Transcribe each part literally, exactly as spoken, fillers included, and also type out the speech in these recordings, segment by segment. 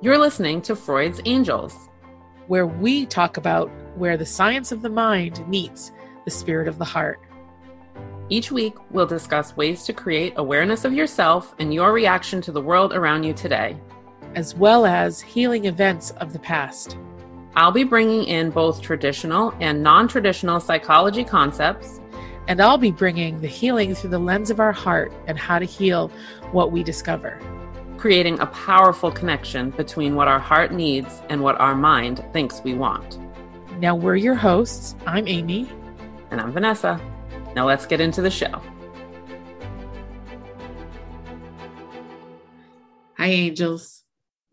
You're listening to Freud's Angels, where we talk about where the science of the mind meets the spirit of the heart. Each week, we'll discuss ways to create awareness of yourself and your reaction to the world around you today, as well as healing events of the past. I'll be bringing in both traditional and non-traditional psychology concepts, and I'll be bringing the healing through the lens of our heart and how to heal what we discover, creating a powerful connection between what our heart needs and what our mind thinks we want. Now, we're your hosts. I'm Amy. And I'm Vanessa. Now let's get into the show. Hi, Angels.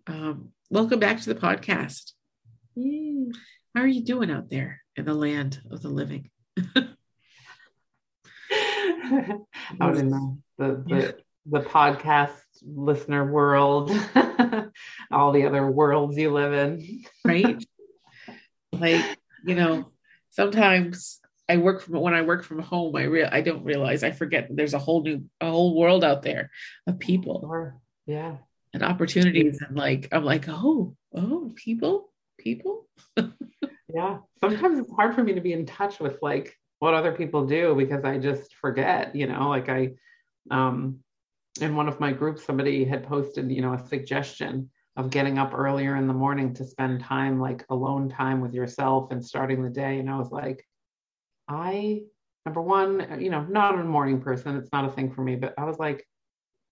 Um, welcome back to the podcast. Yay. How are you doing out there in the land of the living? Out in the, the, the, yeah. the podcast listener world, all the other worlds you live in. Right? Like, you know, sometimes I work from, when I work from home, I real I don't realize, I forget there's a whole new, a whole world out there of people. Sure. Yeah. And opportunities. And like, I'm like, oh, oh, people, people. Yeah. Sometimes it's hard for me to be in touch with like what other people do because I just forget, you know, like I, um, in one of my groups, somebody had posted, you know, a suggestion of getting up earlier in the morning to spend time, like alone time with yourself and starting the day. And I was like, I, number one, you know, not a morning person. It's not a thing for me, but I was like,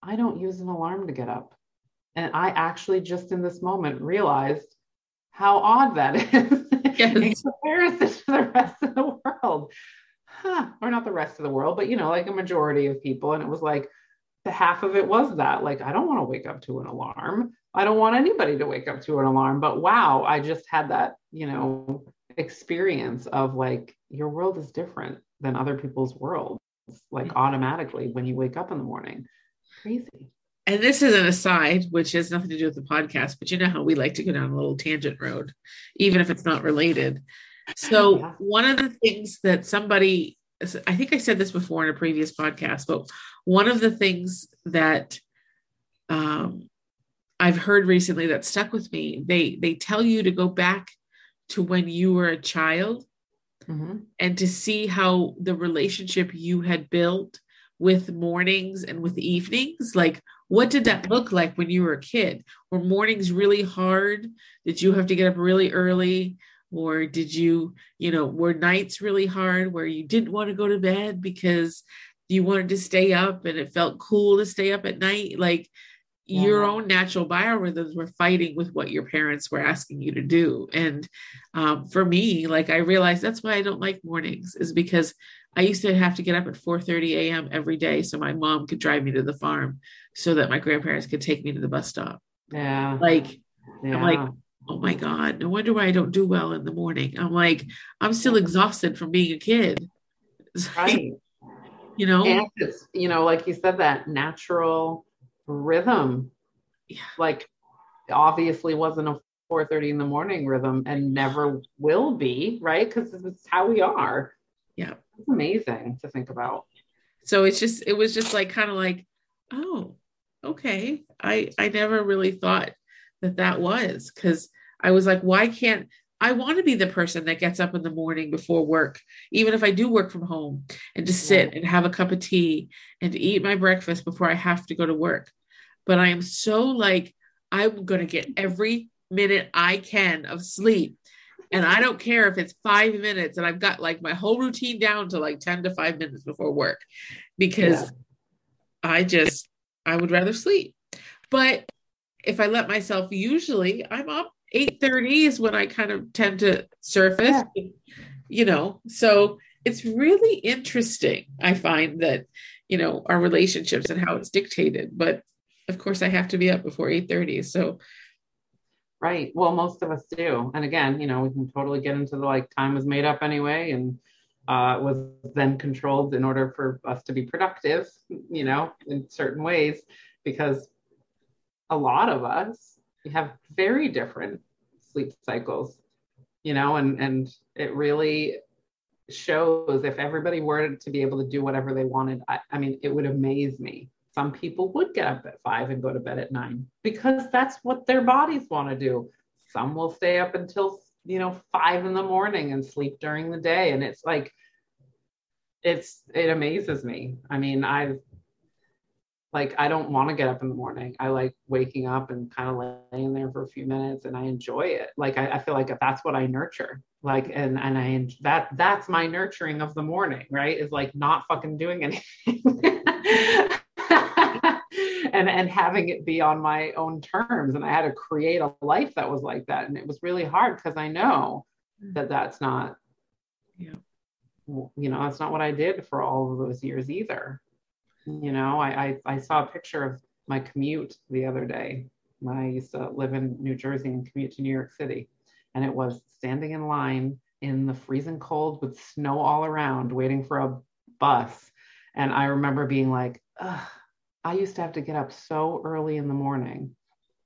I don't use an alarm to get up. And I actually just in this moment realized how odd that is yes. in comparison to the rest of the world, huh. or not the rest of the world, but you know, like a majority of people. And it was like, the half of it was that, like, I don't want to wake up to an alarm. I don't want anybody to wake up to an alarm, but wow, I just had that, you know, experience of like, your world is different than other people's worlds, like mm-hmm. automatically when you wake up in the morning. Crazy. And this is an aside, which has nothing to do with the podcast, but you know how we like to go down a little tangent road, even if it's not related. So yeah. One of the things that somebody, I think I said this before in a previous podcast, but one of the things that um, I've heard recently that stuck with me, they, they tell you to go back to when you were a child mm-hmm. and to see how the relationship you had built with mornings and with evenings, like what did that look like when you were a kid? Were mornings really hard? Did you have to get up really early? Or did you, you know, were nights really hard where you didn't want to go to bed because you wanted to stay up and it felt cool to stay up at night? Like yeah. your own natural biorhythms were fighting with what your parents were asking you to do. And um, for me, like I realized that's why I don't like mornings is because I used to have to get up at four thirty a.m. every day so my mom could drive me to the farm so that my grandparents could take me to the bus stop. Yeah. Like, yeah. I'm like, oh my God, no wonder why I don't do well in the morning. I'm like, I'm still exhausted from being a kid. Right. You know, and it's, you know, like you said, that natural rhythm, yeah. like obviously wasn't a four thirty in the morning rhythm and never will be, right? Because this is how we are. Yeah. It's amazing to think about. So it's just, it was just like, kind of like, oh, okay. I, I never really thought that that was because I was like, why can't I want to be the person that gets up in the morning before work, even if I do work from home and just sit and have a cup of tea and eat my breakfast before I have to go to work. But I am so like, I'm going to get every minute I can of sleep. And I don't care if it's five minutes and I've got like my whole routine down to like ten to five minutes before work because yeah. I just, I would rather sleep. But if I let myself, usually I'm up eight thirty is when I kind of tend to surface, yeah. you know, so it's really interesting. I find that, you know, our relationships and how it's dictated, but of course I have to be up before eight thirty. So. Right. Well, most of us do. And again, you know, we can totally get into the, like time was made up anyway. And uh, was then controlled in order for us to be productive, you know, in certain ways, because a lot of us have very different sleep cycles, you know, and, and it really shows if everybody were to be able to do whatever they wanted. I, I mean, it would amaze me Some people would get up at five and go to bed at nine because that's what their bodies want to do. Some will stay up until, you know, five in the morning and sleep during the day. And it's like, it's, it amazes me. I mean, I've like, I don't want to get up in the morning. I like waking up and kind of laying there for a few minutes and I enjoy it. Like, I, I feel like that's what I nurture. Like, and, and I, that, that's my nurturing of the morning, right? Is like not fucking doing anything. And and having it be on my own terms. And I had to create a life that was like that. And it was really hard because I know that that's not, yeah. you know, that's not what I did for all of those years either. You know, I, I, I saw a picture of my commute the other day when I used to live in New Jersey and commute to New York City. And it was standing in line in the freezing cold with snow all around, waiting for a bus. And I remember being like, ugh, I used to have to get up so early in the morning.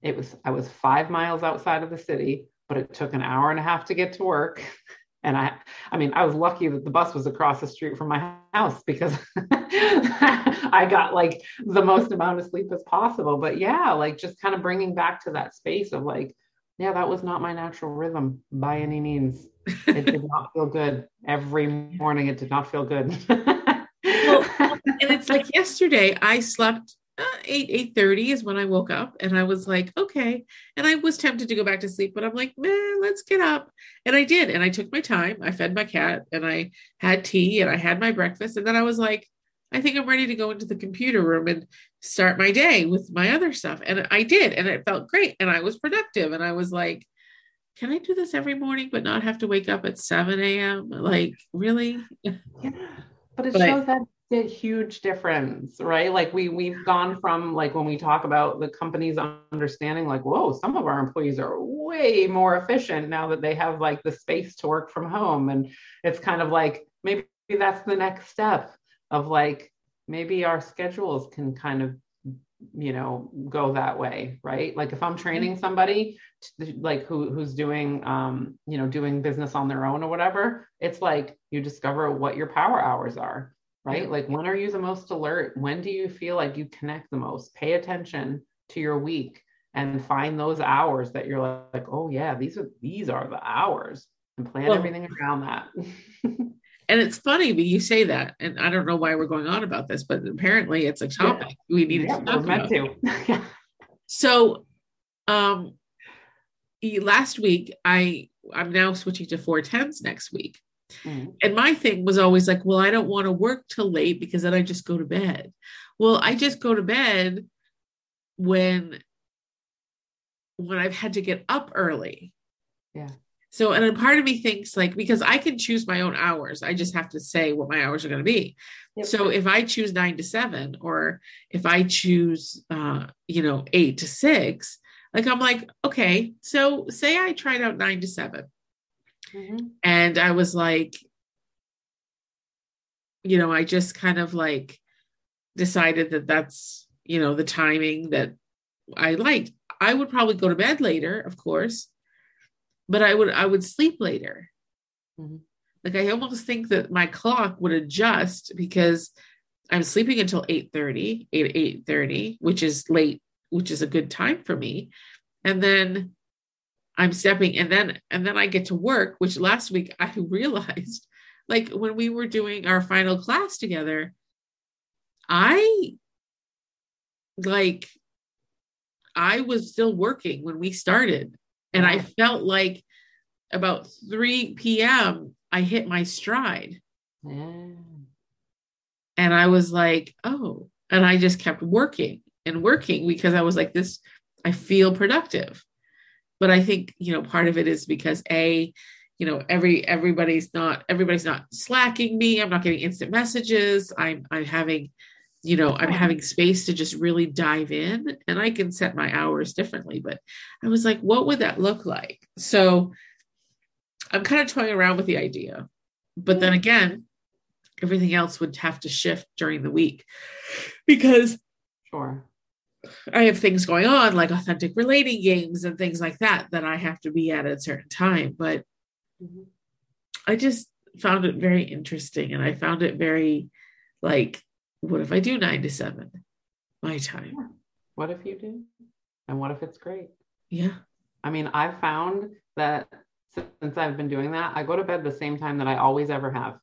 It was, I was five miles outside of the city, but it took an hour and a half to get to work. And I, I mean, I was lucky that the bus was across the street from my house because I got like the most amount of sleep as possible. But yeah, like just kind of bringing back to that space of like, yeah, that was not my natural rhythm by any means. It did not feel good. Every morning, it did not feel good. Well, and it's like yesterday I slept uh, eight, eight thirty is when I woke up and I was like, okay. And I was tempted to go back to sleep, but I'm like, man, let's get up. And I did. And I took my time. I fed my cat and I had tea and I had my breakfast. And then I was like, I think I'm ready to go into the computer room and start my day with my other stuff. And I did. And it felt great. And I was productive. And I was like, can I do this every morning, but not have to wake up at seven a.m.? Like, really? Yeah. But it but shows that the huge difference, right? Like we, we've gone from like, when we talk about the companies understanding like, whoa, some of our employees are way more efficient now that they have like the space to work from home. And it's kind of like, maybe that's the next step of like, maybe our schedules can kind of, you know, go that way, right? Like if I'm training somebody to, like who who's doing, um, you know, doing business on their own or whatever, it's like, you discover what your power hours are. Right? Like when are you the most alert? When do you feel like you connect the most? Pay attention to your week and find those hours that you're like, like oh yeah, these are, these are the hours and plan well, everything around that. And it's funny that you say that. And I don't know why we're going on about this, but apparently it's a topic yeah. we needed yeah, to talk about. To. So um, last week, I, I'm now switching to four tens next week. Mm-hmm. And my thing was always like, well, I don't want to work till late because then I just go to bed. Well, I just go to bed when, when I've had to get up early. Yeah. So, and a part of me thinks like, because I can choose my own hours, I just have to say what my hours are going to be. Yep. So if I choose nine to seven, or if I choose, uh, you know, eight to six, like, I'm like, okay, so say I tried out nine to seven. Mm-hmm. And I was like, you know, I just kind of like decided that that's, you know, the timing that I liked. I would probably go to bed later, of course, but I would, I would sleep later. Mm-hmm. Like I almost think that my clock would adjust because I'm sleeping until eight thirty, eight, eight thirty, which is late, which is a good time for me. And then I'm stepping and then, and then I get to work, which last week I realized, like when we were doing our final class together, I like, I was still working when we started and I felt like about three p.m. I hit my stride yeah. and I was like, oh, and I just kept working and working because I was like this, I feel productive. But I think, you know, part of it is because a, you know, every, everybody's not, everybody's not slacking me. I'm not getting instant messages. I'm, I'm having, you know, I'm having space to just really dive in and I can set my hours differently, but I was like, what would that look like? So I'm kind of toying around with the idea, but then again, everything else would have to shift during the week because sure. I have things going on like authentic relating games and things like that, that I have to be at a certain time. But mm-hmm. I just found it very interesting. And I found it very like, what if I do nine to seven? my time. Yeah. What if you do? And what if it's great? Yeah. I mean, I've found that since I've been doing that, I go to bed the same time that I always ever have.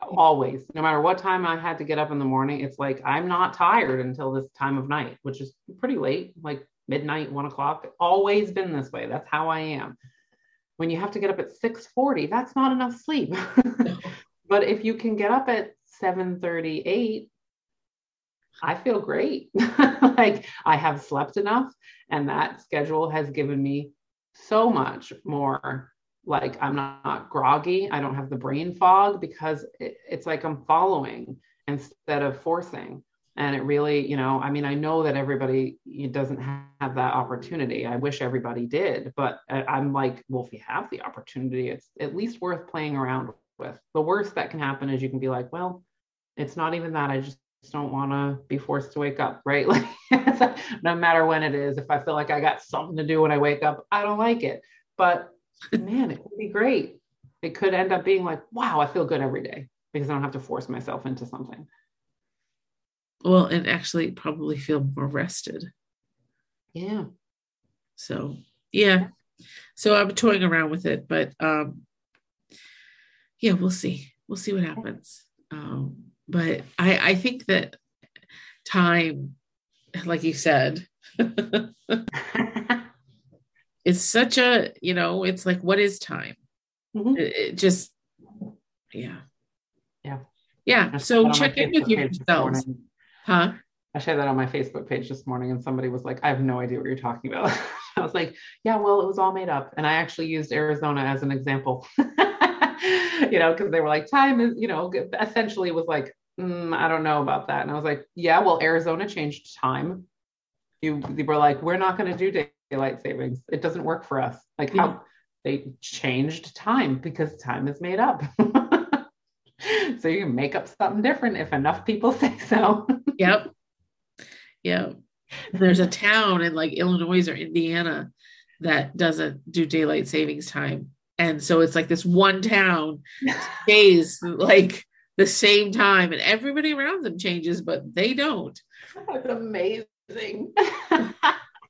Always, no matter what time I had to get up in the morning, it's like I'm not tired until this time of night, which is pretty late, like midnight, one o'clock. Always been this way. That's how I am. When you have to get up at six forty, that's not enough sleep. No. But if you can get up at seven thirty-eight, I feel great. Like I have slept enough, and that schedule has given me so much more. Like I'm not groggy. I don't have the brain fog because it, it's like I'm following instead of forcing. And it really, you know, I mean, I know that everybody doesn't have that opportunity. I wish everybody did, but I'm like, well, if you have the opportunity, it's at least worth playing around with. The worst that can happen is you can be like, well, it's not even that. I just don't want to be forced to wake up, right? Like no matter when it is, if I feel like I got something to do when I wake up, I don't like it. But man, it would be great. It could end up being like, wow, I feel good every day because I don't have to force myself into something. Well, and actually probably feel more rested. Yeah. So, yeah. So I'm toying around with it, but um, yeah, we'll see. We'll see what happens. Um, but I, I think that time, like you said, it's such a, you know, it's like, what is time? Mm-hmm. It, it just, yeah. Yeah. Yeah. So check in with yourselves. Huh? I shared that on my Facebook page this morning and somebody was like, I have no idea what you're talking about. I was like, yeah, well, it was all made up. And I actually used Arizona as an example, you know, because they were like, time is, you know, essentially was like, mm, I don't know about that. And I was like, yeah, well, Arizona changed time. You, you were like, we're not going to do day- daylight savings. It doesn't work for us. Like how yeah. They changed time because time is made up. So you can make up something different if enough people say so. Yep. Yep. There's a town in like Illinois or Indiana that doesn't do daylight savings time. And so it's like this one town stays like the same time and everybody around them changes, but they don't. That's amazing.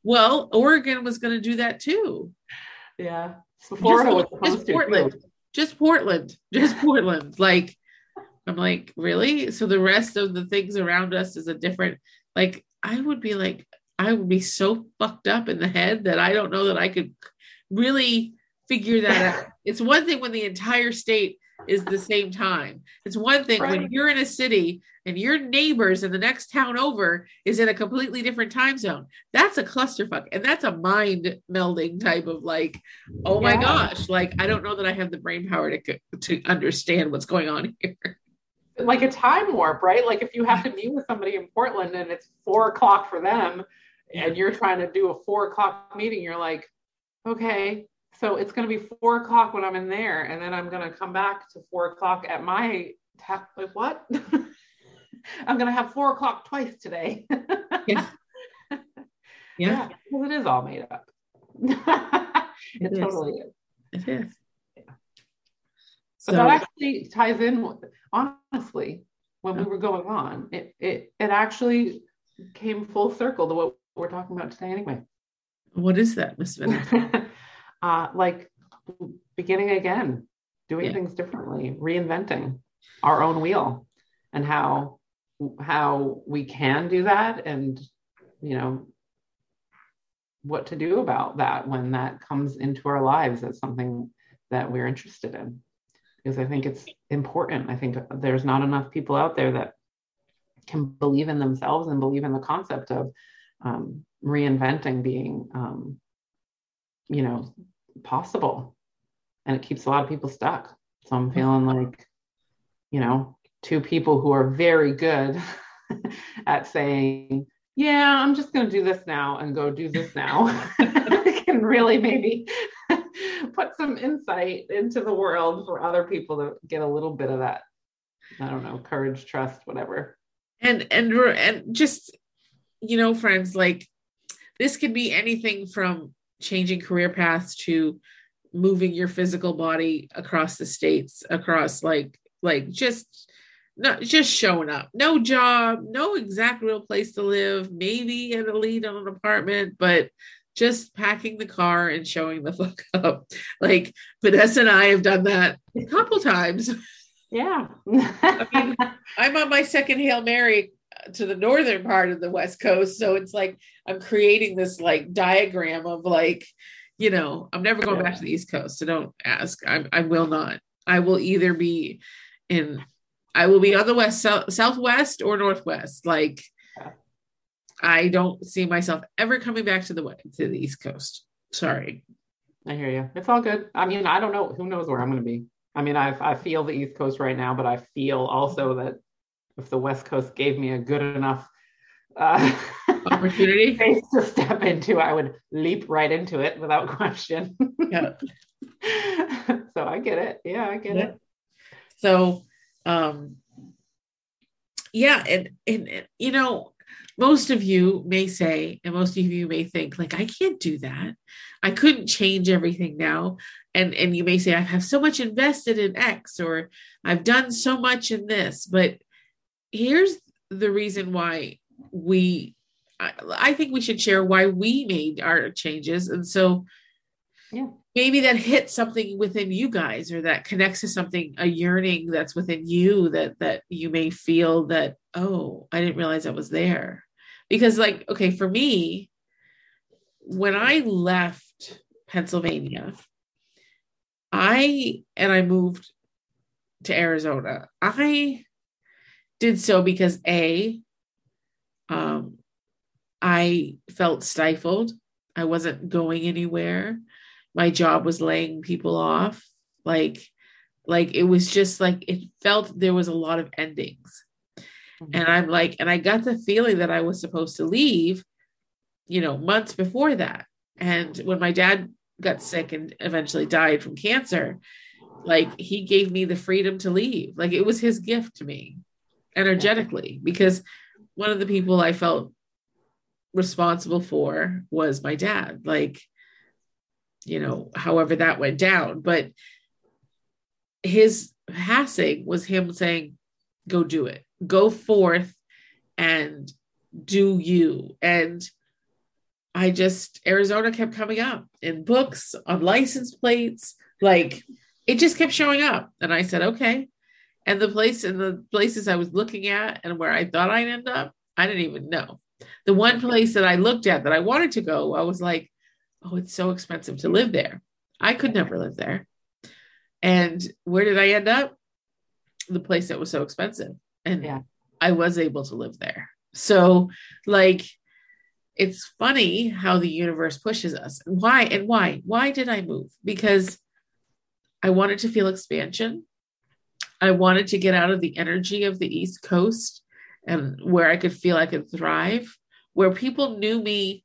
Well, Oregon was going to do that too. Yeah. So Florida just, was just Portland, too. just Portland, just Portland. Like, I'm like, really? So the rest of the things around us is a different, like, I would be like, I would be so fucked up in the head that I don't know that I could really figure that out. It's one thing when the entire state is the same time. It's one thing right. when you're in a city and your neighbors in the next town over is in a completely different time zone. That's a clusterfuck. And that's a mind melding type of like, oh yeah. my gosh, like, I don't know that I have the brain power to, to understand what's going on here. Like a time warp, right? Like if you have to meet with somebody in Portland and it's four o'clock for them and you're trying to do a four o'clock meeting, you're like, okay, so it's going to be four o'clock when I'm in there. And then I'm going to come back to four o'clock at my tap. Like what? I'm going to have four o'clock twice today. yeah. yeah. Yeah. It is all made up. it it is. Totally is. It is. Yeah. So but that actually ties in with, honestly, when we were going on, it, it, it actually came full circle to what we're talking about today anyway. What is that, Miz Vanessa? Uh, like beginning again, doing yeah. things differently, reinventing our own wheel and how, how we can do that. And, you know, what to do about that when that comes into our lives as something that we're interested in, because I think it's important. I think there's not enough people out there that can believe in themselves and believe in the concept of, um, reinventing being, um, you know, possible, and it keeps a lot of people stuck. So I'm feeling like, you know, two people who are very good at saying, yeah, I'm just going to do this now and go do this now can really maybe put some insight into the world for other people to get a little bit of that, I don't know, courage, trust, whatever. And, and, and just, you know, friends, like this could be anything from changing career paths to moving your physical body across the states, across like, like just no, just showing up. No job, no exact real place to live, maybe in a lead on an apartment, but just packing the car and showing the fuck up. Like Vanessa and I have done that a couple times. Yeah. I mean, I'm on my second Hail Mary to the northern part of the West Coast. So it's like, I'm creating this like diagram of like, you know, I'm never going back to the East Coast. So don't ask. I, I will not. I will either be in, I will be on the West, so, Southwest or Northwest. Like, I don't see myself ever coming back to the to the East Coast. Sorry. I hear you. It's all good. I mean, I don't know. Who knows where I'm going to be? I mean, I I feel the East Coast right now, but I feel also that if the West Coast gave me a good enough uh, opportunity space to step into, I would leap right into it without question. Yeah. So I get it. Yeah, I get yeah. it. So, um, yeah, and, and and you know, most of you may say, and most of you may think, like, I can't do that. I couldn't change everything now. And and you may say, I have so much invested in X, or I've done so much in this. But here's the reason why we, I, I think we should share why we made our changes. And so yeah. maybe that hits something within you guys, or that connects to something, a yearning that's within you that, that you may feel that, oh, I didn't realize that was there. Because like, okay, for me, when I left Pennsylvania, I, and I moved to Arizona, I did so because A, um, I felt stifled. I wasn't going anywhere. My job was laying people off. Like, like it was just like, it felt there was a lot of endings. And I'm like, and I got the feeling that I was supposed to leave, you know, months before that. And when my dad got sick and eventually died from cancer, like he gave me the freedom to leave. Like it was his gift to me energetically, because one of the people I felt responsible for was my dad, like, you know, however that went down, but his passing was him saying, go do it. Go forth and do you. And I just, Arizona kept coming up in books, on license plates. Like it just kept showing up. And I said, okay. And the place and the places I was looking at and where I thought I'd end up, I didn't even know. The one place that I looked at that I wanted to go, I was like, oh, it's so expensive to live there. I could never live there. And where did I end up? The place that was so expensive. And yeah. I was able to live there. So like, it's funny how the universe pushes us. Why? And why? Why did I move? Because I wanted to feel expansion. I wanted to get out of the energy of the East Coast and where I could feel I could thrive, where people knew me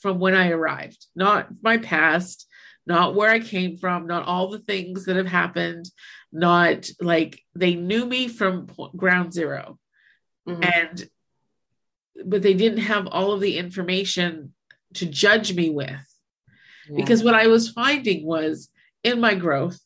from when I arrived, not my past, not where I came from, not all the things that have happened, not like they knew me from ground zero. Mm-hmm. And, but they didn't have all of the information to judge me with, yeah. because what I was finding was in my growth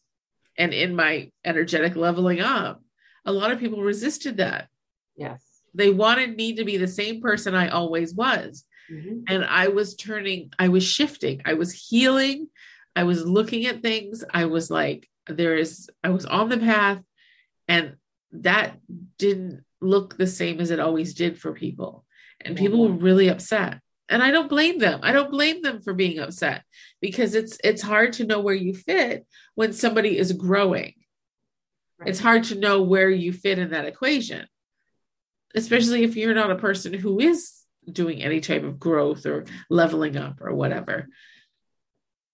and in my energetic leveling up, a lot of people resisted that. Yes. They wanted me to be the same person I always was. Mm-hmm. And I was turning, I was shifting, I was healing. I was looking at things. I was like, there is, I was on the path, and that didn't look the same as it always did for people. And people were really upset. And I don't blame them. I don't blame them for being upset, because it's, it's hard to know where you fit when somebody is growing. Right. It's hard to know where you fit in that equation, especially if you're not a person who is doing any type of growth or leveling up or whatever.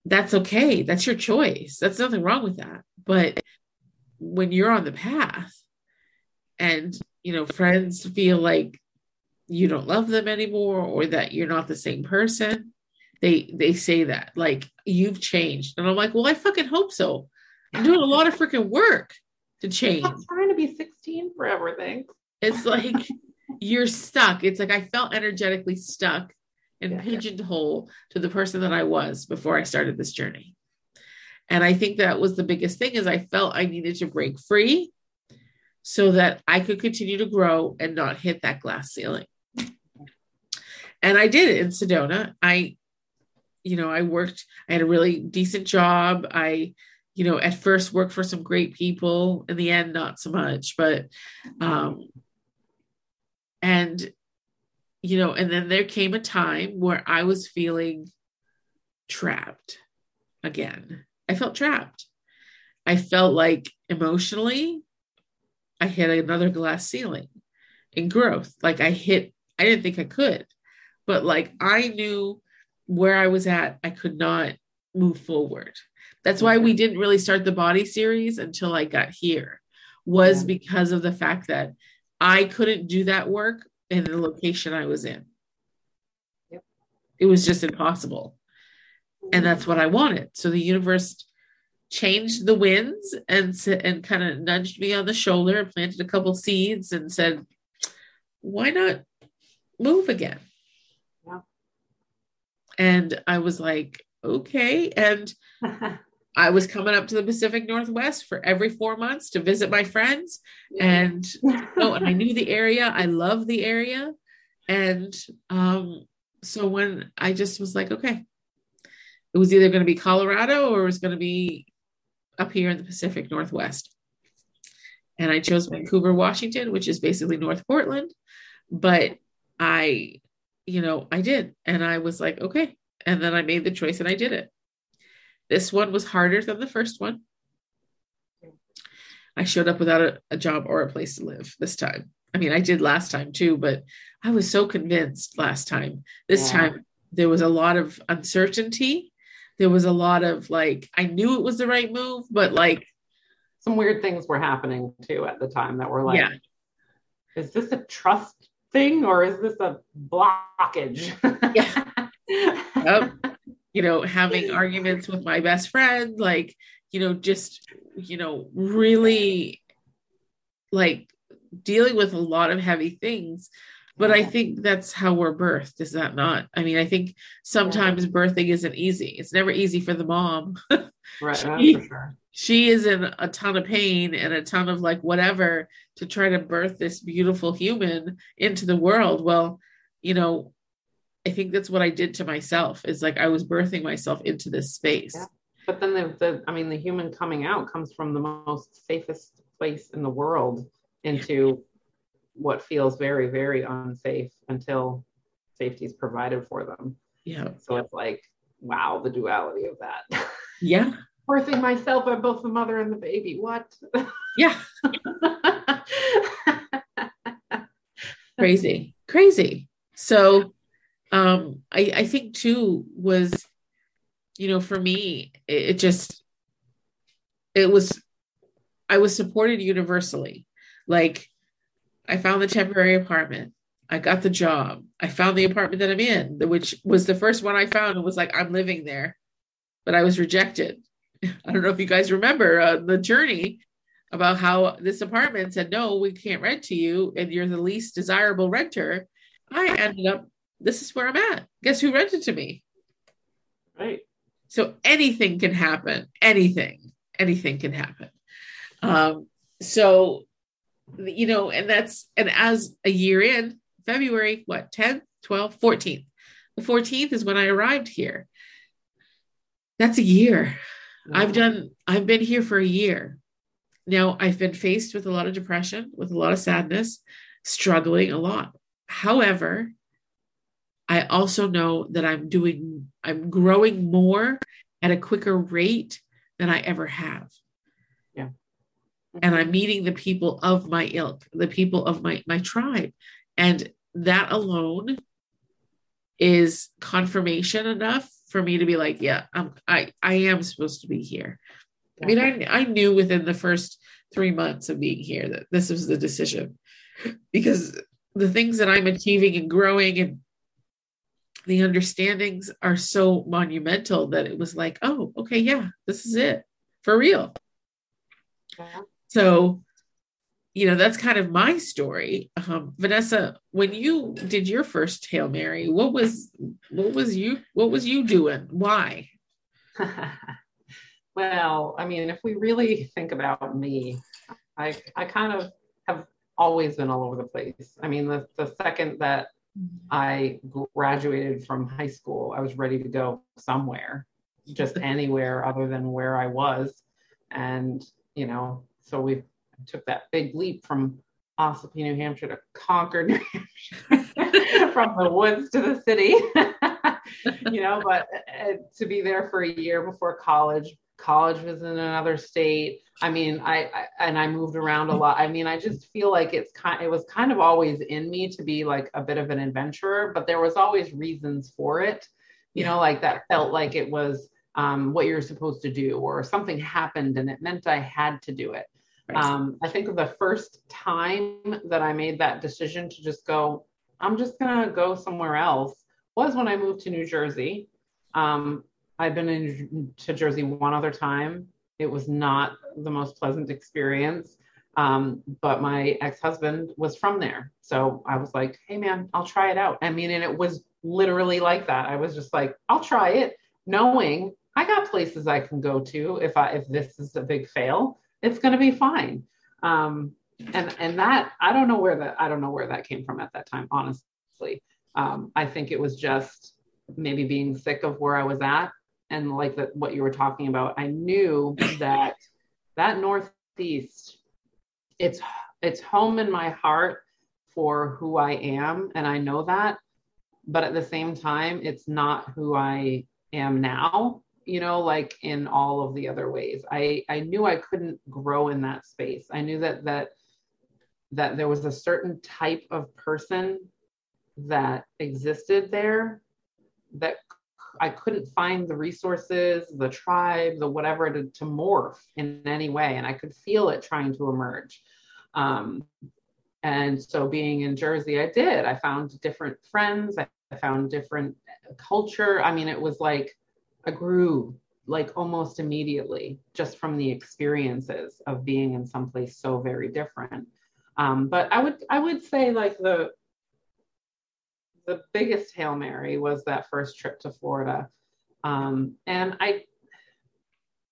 That's okay. That's your choice. That's nothing wrong with that. But when you're on the path and, you know, friends feel like you don't love them anymore, or that you're not the same person, they, they say that like you've changed. And I'm like, well, I fucking hope so. I'm doing a lot of freaking work to change. I'm trying to be sixteen for everything. It's like, you're stuck. It's like, I felt energetically stuck and pigeonhole to the person that I was before I started this journey. And I think that was the biggest thing, is I felt I needed to break free so that I could continue to grow and not hit that glass ceiling. And I did it in Sedona. I, you know, I worked, I had a really decent job. I, you know, at first worked for some great people, in the end, not so much, but, um, and, you know, and then there came a time where I was feeling trapped again. I felt trapped. I felt like emotionally, I hit another glass ceiling in growth. Like I hit, I didn't think I could, but like I knew where I was at, I could not move forward. That's why we didn't really start the body series until I got here, was because of the fact that I couldn't do that work in the location I was in. Yep. It was just impossible. And that's what I wanted. So the universe changed the winds and, and kind of nudged me on the shoulder and planted a couple seeds and said, why not move again? Yeah. And I was like, okay. And I was coming up to the Pacific Northwest for every four months to visit my friends. And oh, and I knew the area. I love the area. And um, so when I just was like, okay, it was either going to be Colorado or it was going to be up here in the Pacific Northwest. And I chose Vancouver, Washington, which is basically North Portland. But I, you know, I did. And I was like, okay. And then I made the choice and I did it. This one was harder than the first one. I showed up without a, a job or a place to live this time. I mean, I did last time too, but I was so convinced last time. This yeah. time there was a lot of uncertainty. There was a lot of like, I knew it was the right move, but like. Some weird things were happening too at the time that were like, yeah. Is this a trust thing or is this a blockage? Yeah. Yep. You know, having arguments with my best friend, like, you know, just, you know, really like dealing with a lot of heavy things. But I think that's how we're birthed. Is that not? I mean, I think sometimes birthing isn't easy. It's never easy for the mom. Right. she, for sure. she is in a ton of pain and a ton of like whatever to try to birth this beautiful human into the world. Well, you know, I think that's what I did to myself, is like, I was birthing myself into this space. Yeah. But then the, the, I mean, the human coming out comes from the most safest place in the world into what feels very, very unsafe until safety is provided for them. Yeah. So it's like, wow, the duality of that. Yeah. Birthing myself, I'm both the mother and the baby. What? Yeah. Crazy, crazy. So Um, I, I think too was, you know, for me, it, it just, it was, I was supported universally. Like I found the temporary apartment, I got the job, I found the apartment that I'm in, which was the first one I found and was like, I'm living there, but I was rejected. I don't know if you guys remember uh, the journey about how this apartment said, no, we can't rent to you. And you're the least desirable renter. I ended up, this is where I'm at. Guess who rented to me? Right. So anything can happen. Anything, anything can happen. Um, so, you know, and that's, and as a year in, February, what, tenth, twelfth, fourteenth. The fourteenth is when I arrived here. That's a year. Wow. I've done, I've been here for a year. Now I've been faced with a lot of depression, with a lot of sadness, struggling a lot. However, I also know that I'm doing, I'm growing more at a quicker rate than I ever have. Yeah. And I'm meeting the people of my ilk, the people of my, my tribe. And that alone is confirmation enough for me to be like, yeah, I'm, I, I am supposed to be here. I mean, I, I knew within the first three months of being here that this was the decision, because the things that I'm achieving and growing and the understandings are so monumental that it was like, oh, okay. Yeah, this is it for real. Yeah. So, you know, that's kind of my story. Um, Vanessa, when you did your first Hail Mary, what was, what was you, what was you doing? Why? Well, I mean, if we really think about me, I, I kind of have always been all over the place. I mean, the, the second that I graduated from high school, I was ready to go somewhere, just anywhere other than where I was. And, you know, so we took that big leap from Ossipee, New Hampshire to Concord, New Hampshire, from the woods to the city, you know, but uh, to be there for a year before college, college was in another state. I mean, I, I, and I moved around a lot. I mean, I just feel like it's kind, it was kind of always in me to be like a bit of an adventurer, but there was always reasons for it. You know, like that felt like it was um, what you're supposed to do, or something happened and it meant I had to do it. Um, I think the first time that I made that decision to just go, I'm just going to go somewhere else, was when I moved to New Jersey. Um, I've been in, to Jersey one other time. It was not the most pleasant experience, um, but my ex-husband was from there. So I was like, hey man, I'll try it out. I mean, and it was literally like that. I was just like, I'll try it, knowing I got places I can go to if I, if this is a big fail. It's going to be fine. Um, and, and that, I don't know where that, I don't know where that came from at that time, honestly. Um, I think it was just maybe being sick of where I was at. And like the, what you were talking about, I knew that that Northeast, it's, it's home in my heart for who I am. And I know that, but at the same time, it's not who I am now. You know, like in all of the other ways, I, I knew I couldn't grow in that space. I knew that, that, that there was a certain type of person that existed there that I couldn't find the resources, the tribe, the whatever to, to morph in any way. And I could feel it trying to emerge. Um, and so being in Jersey, I did, I found different friends. I found different culture. I mean, it was like, I grew like almost immediately just from the experiences of being in someplace so very different. Um, but I would, I would say like the, the biggest Hail Mary was that first trip to Florida. Um, and I,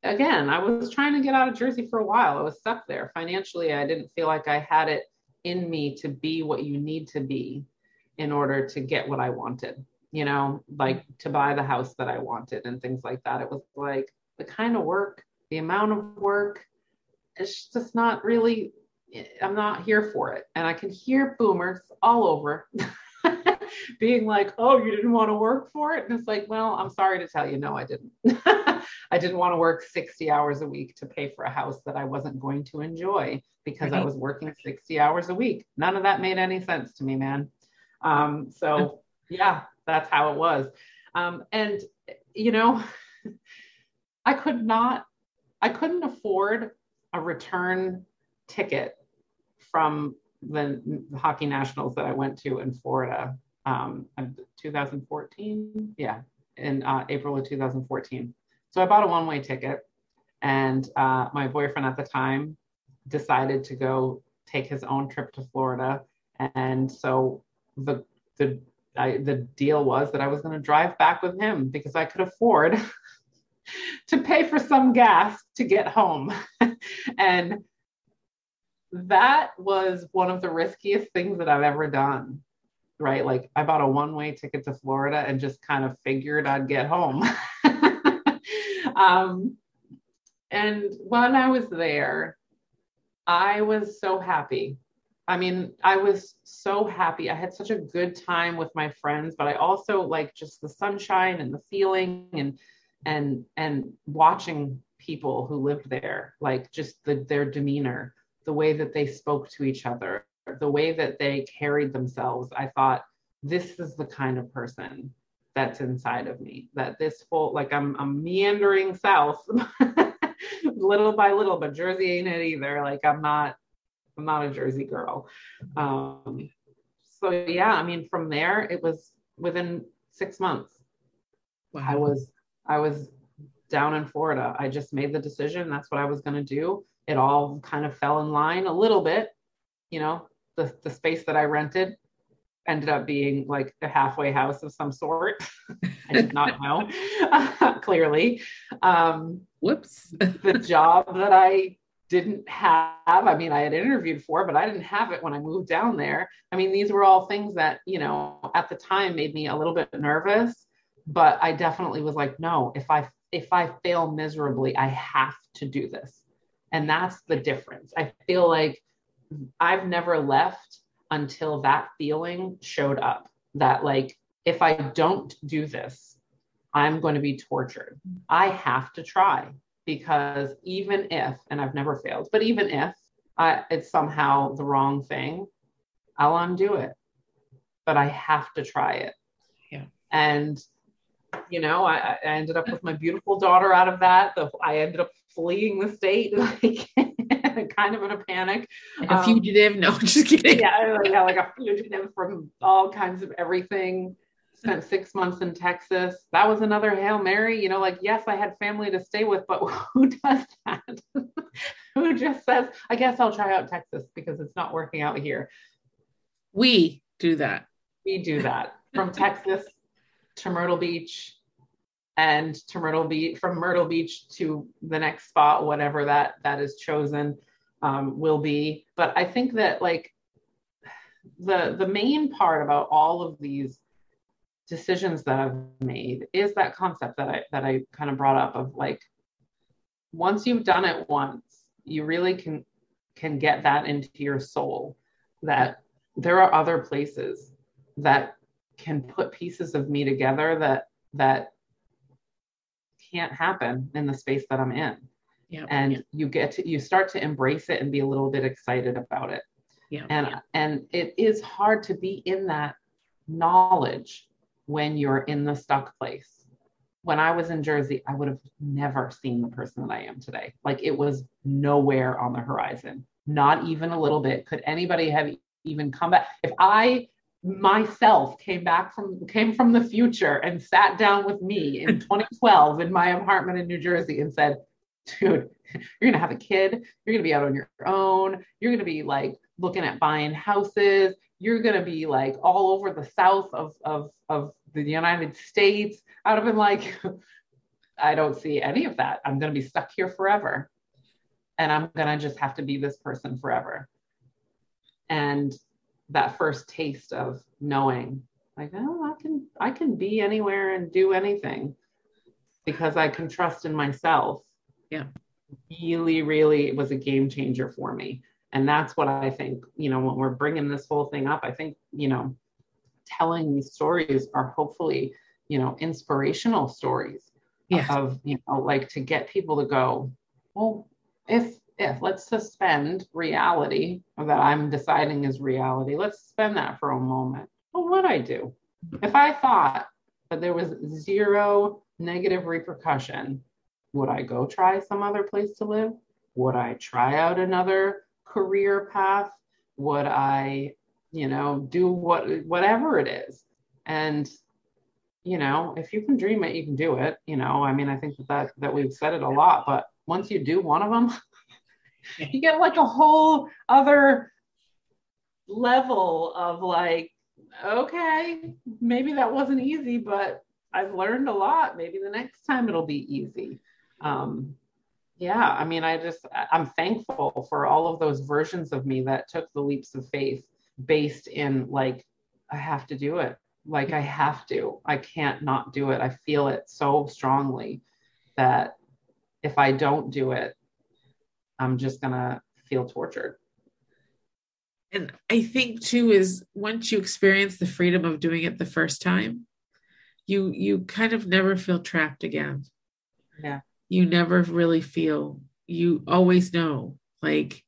again, I was trying to get out of Jersey for a while. I was stuck there financially. I didn't feel like I had it in me to be what you need to be in order to get what I wanted. You know, like to buy the house that I wanted and things like that. It was like the kind of work, the amount of work, it's just not really, I'm not here for it. And I can hear boomers all over being like, oh, you didn't want to work for it. And it's like, well, I'm sorry to tell you, no, I didn't. I didn't want to work sixty hours a week to pay for a house that I wasn't going to enjoy because right. I was working sixty hours a week. None of that made any sense to me, man. Um, so yeah. That's how it was. Um, and, you know, I could not, I couldn't afford a return ticket from the hockey nationals that I went to in Florida, um, twenty fourteen. Yeah. In uh, April of two thousand fourteen. So I bought a one-way ticket, and uh, my boyfriend at the time decided to go take his own trip to Florida. And so the, the, I, the deal was that I was going to drive back with him because I could afford to pay for some gas to get home. And that was one of the riskiest things that I've ever done, right? Like I bought a one-way ticket to Florida and just kind of figured I'd get home. um, and when I was there, I was so happy. I mean, I was so happy. I had such a good time with my friends, but I also like just the sunshine and the feeling and, and, and watching people who lived there, like just the, their demeanor, the way that they spoke to each other, the way that they carried themselves. I thought, this is the kind of person that's inside of me, that this whole, like I'm, I'm meandering south little by little, but Jersey ain't it either. Like I'm not, I'm not a Jersey girl. Um, so yeah, I mean, from there, it was within six months. Wow. I was, I was down in Florida. I just made the decision. That's what I was going to do. It all kind of fell in line a little bit. You know, the, the space that I rented ended up being like a halfway house of some sort. I did not know, clearly. Um, Whoops. The job that I didn't have. I mean, I had interviewed for, but I didn't have it when I moved down there. I mean, these were all things that, you know, at the time made me a little bit nervous, but I definitely was like, no, if I, if I fail miserably, I have to do this. And that's the difference. I feel like I've never left until that feeling showed up that like, if I don't do this, I'm going to be tortured. I have to try, because even if, and I've never failed, but even if I, it's somehow the wrong thing, I'll undo it, but I have to try it. Yeah. And, you know, I, I ended up with my beautiful daughter out of that. The, I ended up fleeing the state, like kind of in a panic. Like a fugitive. Um, no, just kidding. Yeah, like, yeah, like a fugitive from all kinds of everything. Spent six months in Texas. That was another Hail Mary, you know, like, yes, I had family to stay with, but who does that? Who just says, I guess I'll try out Texas because it's not working out here. We do that. We do that. From Texas to Myrtle Beach and to Myrtle Beach, from Myrtle Beach to the next spot, whatever that, that is chosen um, will be. But I think that like the, the main part about all of these decisions that I've made is that concept that I, that I kind of brought up of like, once you've done it once, you really can, can get that into your soul that there are other places that can put pieces of me together that, that can't happen in the space that I'm in. Yeah. And yeah. you get to, you start to embrace it and be a little bit excited about it. Yeah. And, yeah. and it is hard to be in that knowledge when you're in the stuck place. When I was in Jersey, I would have never seen the person that I am today. Like it was nowhere on the horizon, not even a little bit. Could anybody have even come back? If I myself came back from, came from the future and sat down with me in twenty twelve in my apartment in New Jersey and said, dude, you're going to have a kid. You're going to be out on your own. You're going to be like looking at buying houses. You're going to be like all over the South of, of, of the United States. I would have been like, I don't see any of that. I'm going to be stuck here forever. And I'm going to just have to be this person forever. And that first taste of knowing like, oh, I can, I can be anywhere and do anything because I can trust in myself. Yeah. Really, really, it was a game changer for me. And that's what I think, you know, when we're bringing this whole thing up, I think, you know, telling these stories are hopefully, you know, inspirational stories yes. of, you know, like to get people to go, well, if, if let's suspend reality that I'm deciding is reality. Let's suspend that for a moment. Well, what would I do if I thought that there was zero negative repercussion? Would I go try some other place to live? Would I try out another career path? Would I, you know, do what, whatever it is? And, you know, if you can dream it, you can do it. You know, I mean, I think that, that, that we've said it a lot, but once you do one of them, you get like a whole other level of like, okay, maybe that wasn't easy, but I've learned a lot. Maybe the next time it'll be easy. Um, Yeah. I mean, I just, I'm thankful for all of those versions of me that took the leaps of faith based in like, I have to do it. Like I have to, I can't not do it. I feel it so strongly that if I don't do it, I'm just going to feel tortured. And I think too, is once you experience the freedom of doing it the first time, you, you kind of never feel trapped again. Yeah. You never really feel, you always know, like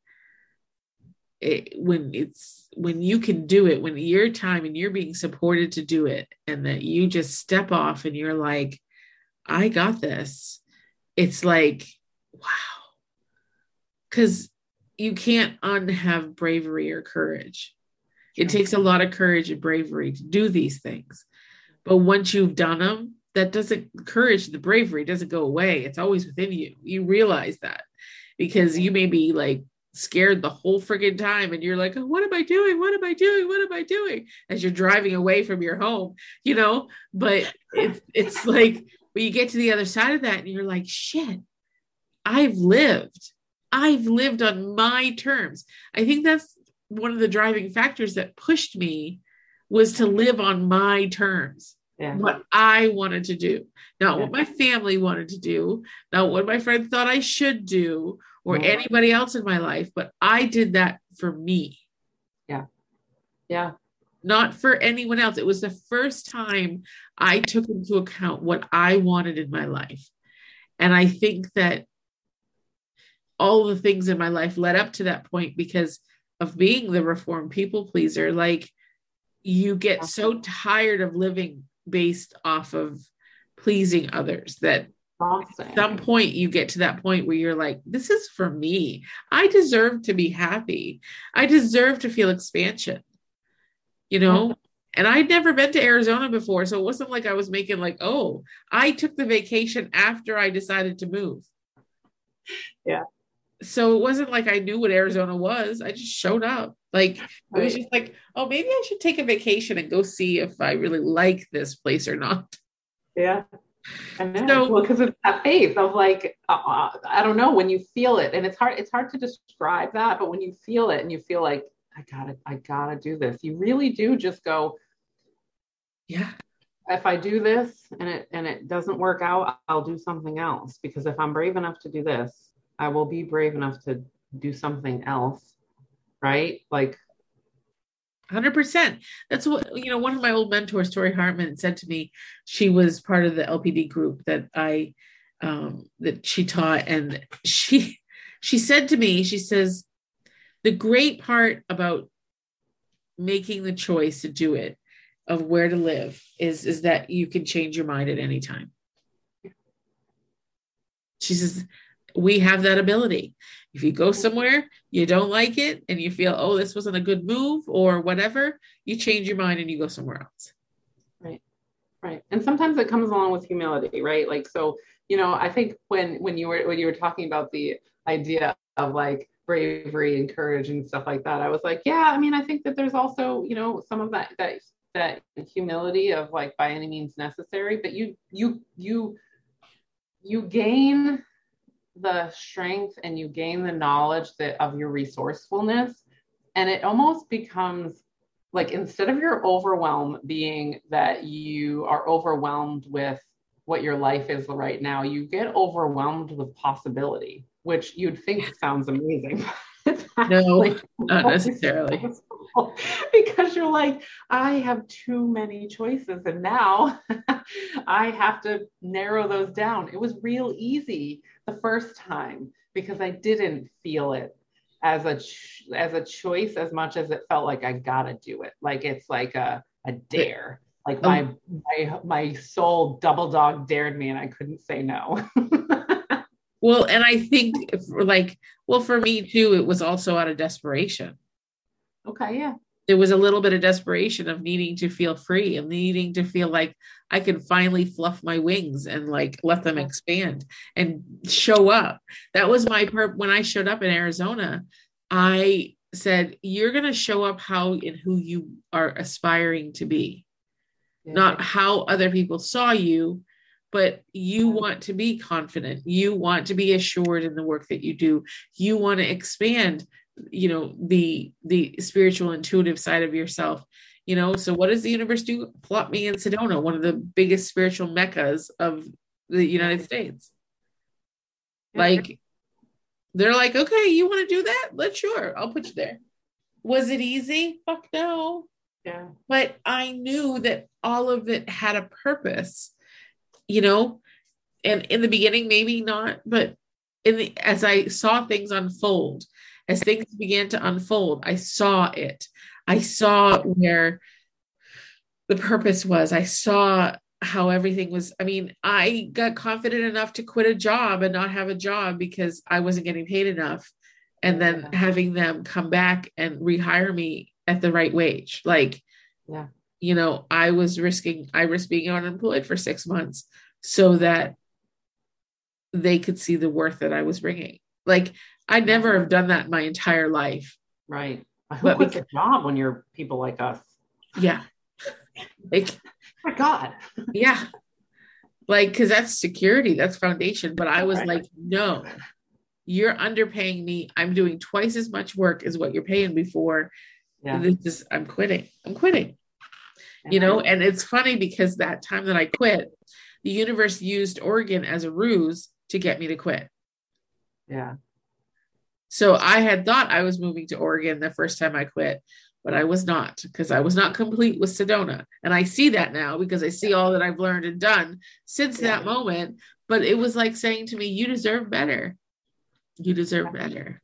it, when it's, when you can do it, when your time and you're being supported to do it and that you just step off and you're like, I got this. It's like, wow. Cause you can't unhave bravery or courage. It Sure. takes a lot of courage and bravery to do these things. But once you've done them, that doesn't, courage, the bravery doesn't go away. It's always within you. You realize that because you may be like scared the whole friggin' time. And you're like, oh, what am I doing? What am I doing? What am I doing? As you're driving away from your home, you know, but it's, it's like, when you get to the other side of that and you're like, shit, I've lived, I've lived on my terms. I think that's one of the driving factors that pushed me was to live on my terms. Yeah. What I wanted to do, not yeah. what my family wanted to do, not what my friends thought I should do or yeah. anybody else in my life, but I did that for me. Yeah. Yeah. Not for anyone else. It was the first time I took into account what I wanted in my life. And I think that all the things in my life led up to that point because of being the reformed people pleaser. Like, you get yeah. so tired of living based off of pleasing others that awesome. At some point you get to that point where you're like, this is for me. I deserve to be happy. I deserve to feel expansion, you know? Yeah. And I'd never been to Arizona before. So it wasn't like I was making like, oh, I took the vacation after I decided to move. Yeah. So it wasn't like I knew what Arizona was. I just showed up. Like, I was just like, oh, maybe I should take a vacation and go see if I really like this place or not. Yeah. I know. So, well, because it's that faith of like, uh, I don't know, when you feel it, and it's hard, it's hard to describe that, but when you feel it and you feel like, I gotta, I gotta do this. You really do just go, yeah, if I do this and it, and it doesn't work out, I'll do something else. Because if I'm brave enough to do this, I will be brave enough to do something else. Right? Like one hundred percent. That's what, you know, one of my old mentors, Tori Hartman, said to me. She was part of the L P D group that I, um, that she taught. And she, she said to me, she says, the great part about making the choice to do it, of where to live, is, is that you can change your mind at any time. She says, we have that ability. If you go somewhere, you don't like it, and you feel, oh, this wasn't a good move or whatever, you change your mind and you go somewhere else. Right. Right. And sometimes it comes along with humility, right? Like, so, you know, I think when, when you were, when you were talking about the idea of like bravery and courage and stuff like that, I was like, yeah, I mean, I think that there's also, you know, some of that, that, that humility of like, by any means necessary, but you, you, you, you gain the strength and you gain the knowledge that of your resourcefulness, and it almost becomes like, instead of your overwhelm being that you are overwhelmed with what your life is right now, you get overwhelmed with possibility, which you'd think sounds amazing. No, not necessarily, because you're like, I have too many choices and now I have to narrow those down. It was real easy the first time because I didn't feel it as a ch- as a choice as much as it felt like I gotta do it. Like, it's like a a dare. Like my um, my my soul double dog dared me and I couldn't say no. Well, and I think if we're like, well, for me too, it was also out of desperation. Okay. Yeah. There was a little bit of desperation of needing to feel free and needing to feel like I can finally fluff my wings and like let them expand and show up. That was my purpose. When I showed up in Arizona, I said, you're going to show up how and who you are aspiring to be, yeah. not how other people saw you, but you want to be confident. You want to be assured in the work that you do. You want to expand, you know, the, the spiritual intuitive side of yourself, you know? So what does the universe do? Plop me in Sedona, one of the biggest spiritual meccas of the United States. Like, they're like, okay, you want to do that? Let's sure. I'll put you there. Was it easy? Fuck no. Yeah. But I knew that all of it had a purpose, you know, and in the beginning, maybe not, but in the, as I saw things unfold, as things began to unfold, I saw it. I saw where the purpose was. I saw how everything was. I mean, I got confident enough to quit a job and not have a job because I wasn't getting paid enough. And then yeah. having them come back and rehire me at the right wage. Like, yeah. you know, I was risking, I risked being unemployed for six months so that they could see the worth that I was bringing. Like, I'd never have done that my entire life. Right. But what's a job when you're people like us? Yeah. Like, oh my God. Yeah. Like, cause that's security, that's foundation. But I was right. like, no, you're underpaying me. I'm doing twice as much work as what you're paying me for. Yeah. This is, I'm quitting. I'm quitting. You know, and it's funny because that time that I quit, the universe used Oregon as a ruse to get me to quit. Yeah. So I had thought I was moving to Oregon the first time I quit, but I was not, because I was not complete with Sedona. And I see that now because I see all that I've learned and done since yeah. that moment. But it was like saying to me, you deserve better. You deserve better.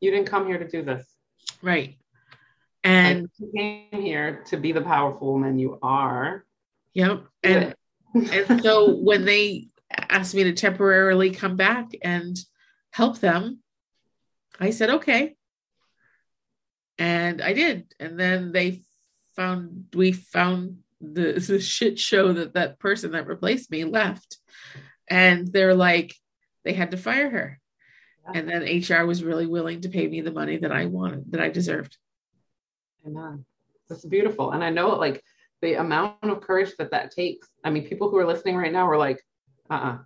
You didn't come here to do this. Right. And you came here to be the powerful woman you are. Yep. And and so when they asked me to temporarily come back and help them, I said, okay. And I did. And then they found, we found the, the shit show that that person that replaced me left. And they're like, they had to fire her. Yeah. And then H R was really willing to pay me the money that I wanted, that I deserved. I know. That's beautiful. And I know, like, the amount of courage that that takes. I mean, people who are listening right now were like, uh-uh.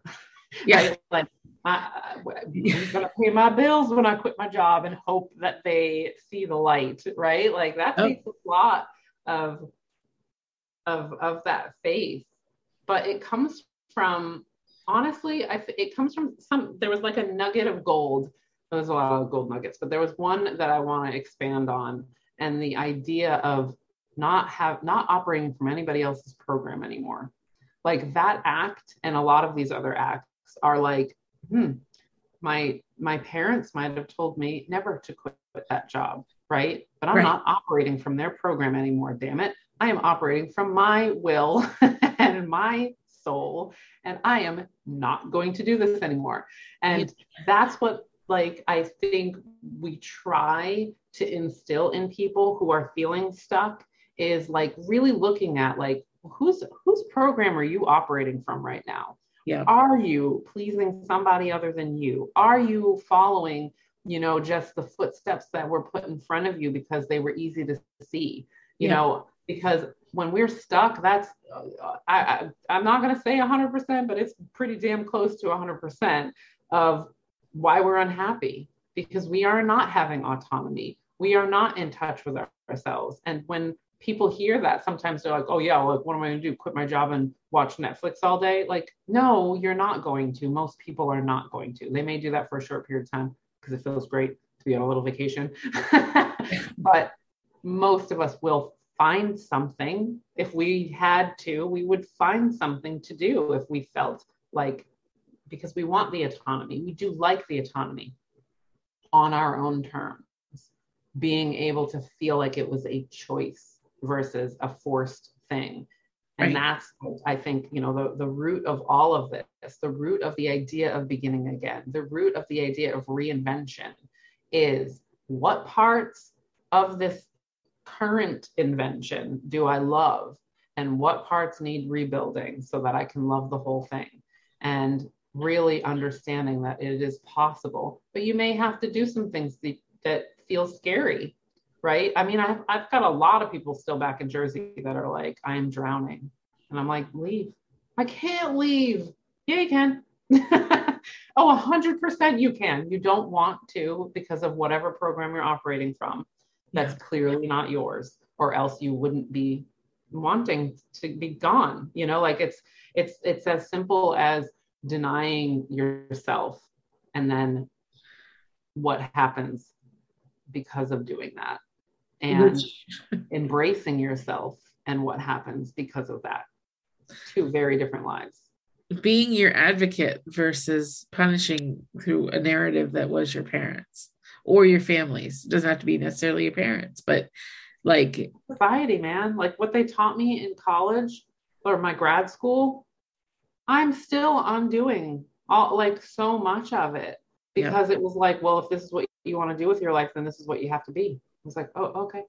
Yeah. Like, I'm going to pay my bills when I quit my job and hope that they see the light, right? Like, that oh. takes a lot of, of, of that faith. But it comes from, honestly, I, it comes from some, there was like a nugget of gold. There's a lot of gold nuggets, but there was one that I want to expand on. And the idea of not have not operating from anybody else's program anymore. Like, that act and a lot of these other acts are like, hmm, my my parents might have told me never to quit that job, right? But I'm right. not operating from their program anymore, damn it. I am operating from my will and my soul, and I am not going to do this anymore. And that's what, like, I think we try to instill in people who are feeling stuck, is like really looking at like, who's, whose program are you operating from right now? Yeah. Are you pleasing somebody other than you? Are you following, you know, just the footsteps that were put in front of you because they were easy to see, you yeah. know, because when we're stuck, that's, uh, I, I, I'm not going to say a hundred percent, but it's pretty damn close to a hundred percent of why we're unhappy, because we are not having autonomy. We are not in touch with our, ourselves. And when people hear that, sometimes they're like, oh yeah, like, what am I going to do? Quit my job and watch Netflix all day? Like, no, you're not going to. Most people are not going to. They may do that for a short period of time because it feels great to be on a little vacation. But most of us will find something. If we had to, we would find something to do if we felt like, because we want the autonomy. We do like the autonomy on our own terms, being able to feel like it was a choice versus a forced thing. And right. that's, I think, you know, the, the root of all of this, the root of the idea of beginning again, the root of the idea of reinvention is, what parts of this current invention do I love? And what parts need rebuilding so that I can love the whole thing? And really understanding that it is possible, but you may have to do some things that, that feel scary, right? I mean, I've, I've got a lot of people still back in Jersey that are like, I am drowning. And I'm like, leave. I can't leave. Yeah, you can. Oh, a hundred percent you can. You don't want to because of whatever program you're operating from. That's yeah. clearly not yours, or else you wouldn't be wanting to be gone. You know, like it's, it's, it's as simple as denying yourself, and then what happens because of doing that, and embracing yourself and what happens because of that. Two very different lives. Being your advocate versus punishing through a narrative that was your parents or your families. It doesn't have to be necessarily your parents, but like society, man, like what they taught me in college or my grad school, I'm still undoing all, like, so much of it, because yeah. it was like, well, if this is what you want to do with your life, then this is what you have to be. I was like, oh, okay.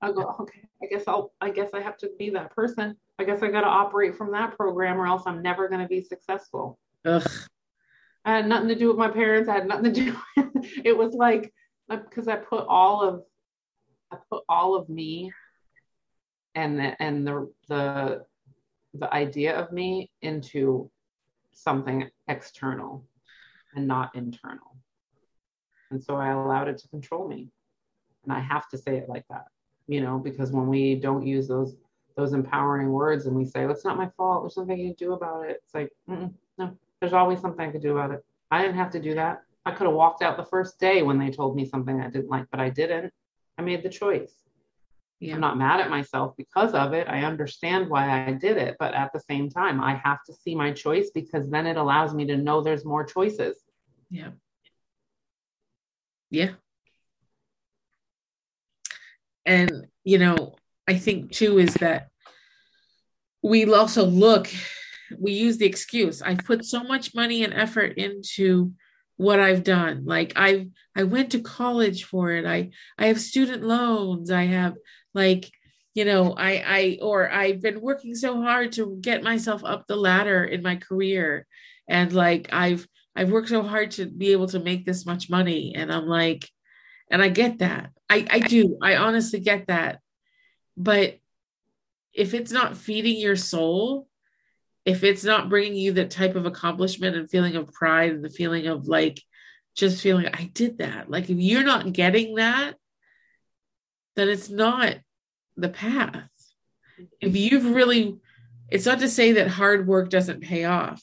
I'll go, okay, I guess I'll, I guess I have to be that person. I guess I got to operate from that program, or else I'm never going to be successful. Ugh. I had nothing to do with my parents. I had nothing to do with it. It was like, because I put all of, I put all of me and the, and the, the, the idea of me into something external. and not internal. And so I allowed it to control me. And I have to say it like that, you know, because when we don't use those those empowering words and we say, well, it's not my fault, there's something you can do about it. It's like, mm-mm, no, there's always something I could do about it. I didn't have to do that. I could have walked out the first day when they told me something I didn't like, but I didn't. I made the choice. Yeah. I'm not mad at myself because of it. I understand why I did it. But at the same time, I have to see my choice, because then it allows me to know there's more choices. Yeah. Yeah. And, you know, I think too is that we also look, we use the excuse. I put so much money and effort into what I've done. Like I've, I went to college for it. I, I have student loans. I have like, you know, I, I, or I've been working so hard to get myself up the ladder in my career. And like, I've, I've worked so hard to be able to make this much money. And I'm like, and I get that. I, I do. I honestly get that. But if it's not feeding your soul, if it's not bringing you the type of accomplishment and feeling of pride and the feeling of like, just feeling I did that. Like, if you're not getting that, then it's not the path. If you've really, it's not to say that hard work doesn't pay off,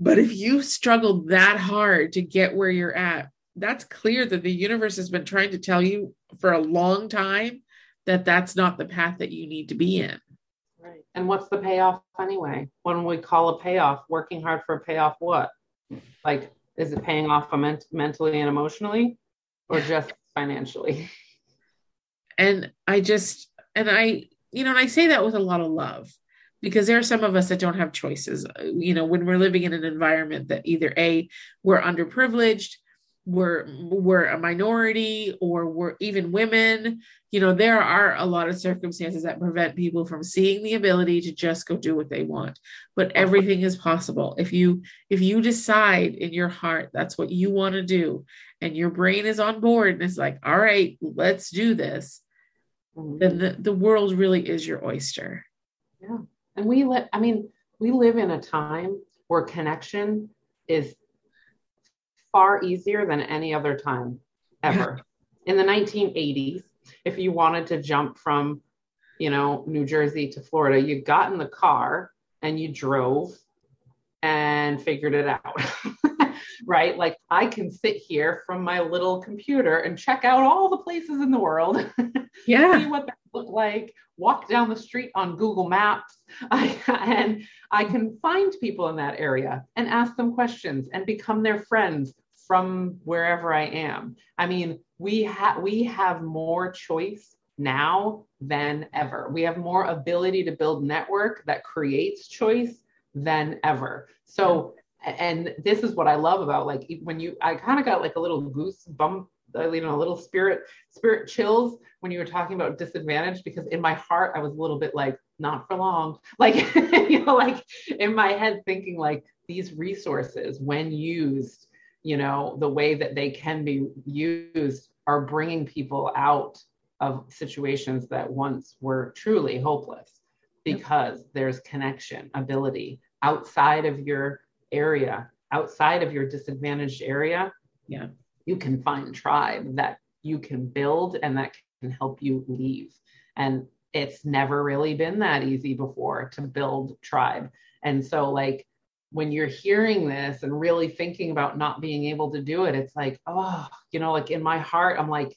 but if you struggled that hard to get where you're at, that's clear that the universe has been trying to tell you for a long time that that's not the path that you need to be in. Right. And what's the payoff anyway? When we call a payoff, working hard for a payoff, what? Like, is it paying off ment- mentally and emotionally, or just financially? And I just, and I, you know, and I say that with a lot of love, because there are some of us that don't have choices. You know, when we're living in an environment that either A, we're underprivileged, we're, we're a minority, or we're even women, you know, there are a lot of circumstances that prevent people from seeing the ability to just go do what they want, but everything is possible. If you, if you decide in your heart, that's what you want to do, and your brain is on board and it's like, all right, let's do this. Mm-hmm. Then the, the world really is your oyster. Yeah. And we live, I mean, we live in a time where connection is far easier than any other time ever. In the nineteen eighties, if you wanted to jump from, you know, New Jersey to Florida, you got in the car and you drove and figured it out, right? Like, I can sit here from my little computer and check out all the places in the world. Yeah. See what that looked like, walk down the street on Google Maps, I, and I can find people in that area and ask them questions and become their friends from wherever I am. I mean, we have we have more choice now than ever. We have more ability to build network that creates choice than ever. So, and this is what I love about, like, when you, I kind of got like a little goose bump, you know, a little spirit, spirit chills when you were talking about disadvantage, because in my heart, I was a little bit like, not for long, like, you know, like in my head thinking like, these resources, when used, you know, the way that they can be used, are bringing people out of situations that once were truly hopeless, because there's connection, ability outside of your area, outside of your disadvantaged area. Yeah. You can find tribe that you can build and that can help you leave. And it's never really been that easy before to build tribe. And so, like, when you're hearing this and really thinking about not being able to do it, it's like, oh, you know, like in my heart, I'm like,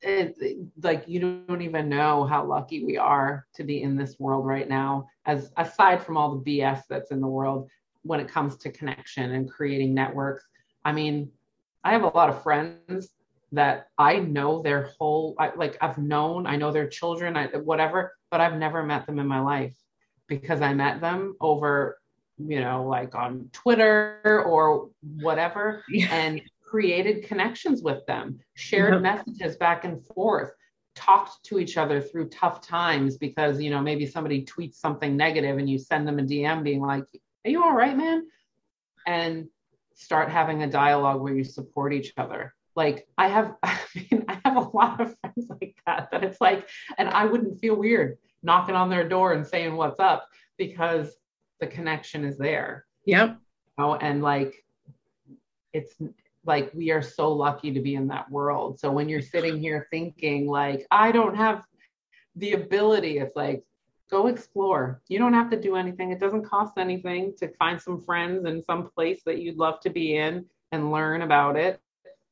it, it, like, you don't even know how lucky we are to be in this world right now, as aside from all the B S that's in the world when it comes to connection and creating networks. I mean, I have a lot of friends that I know their whole, I, like I've known, I know their children, I, whatever, but I've never met them in my life, because I met them over, you know, like on Twitter or whatever, yeah. And created connections with them, shared yep. messages back and forth, talked to each other through tough times, because, you know, maybe somebody tweets something negative and you send them a D M being like, are you all right, man? And start having a dialogue where you support each other. Like I have, I mean, I have a lot of friends like that, that it's like, and I wouldn't feel weird knocking on their door and saying what's up, because the connection is there. Yep. Oh, you know? And like, it's like, we are so lucky to be in that world. So when you're sitting here thinking like, I don't have the ability, it's like, go explore. You don't have to do anything. It doesn't cost anything to find some friends in some place that you'd love to be in and learn about it.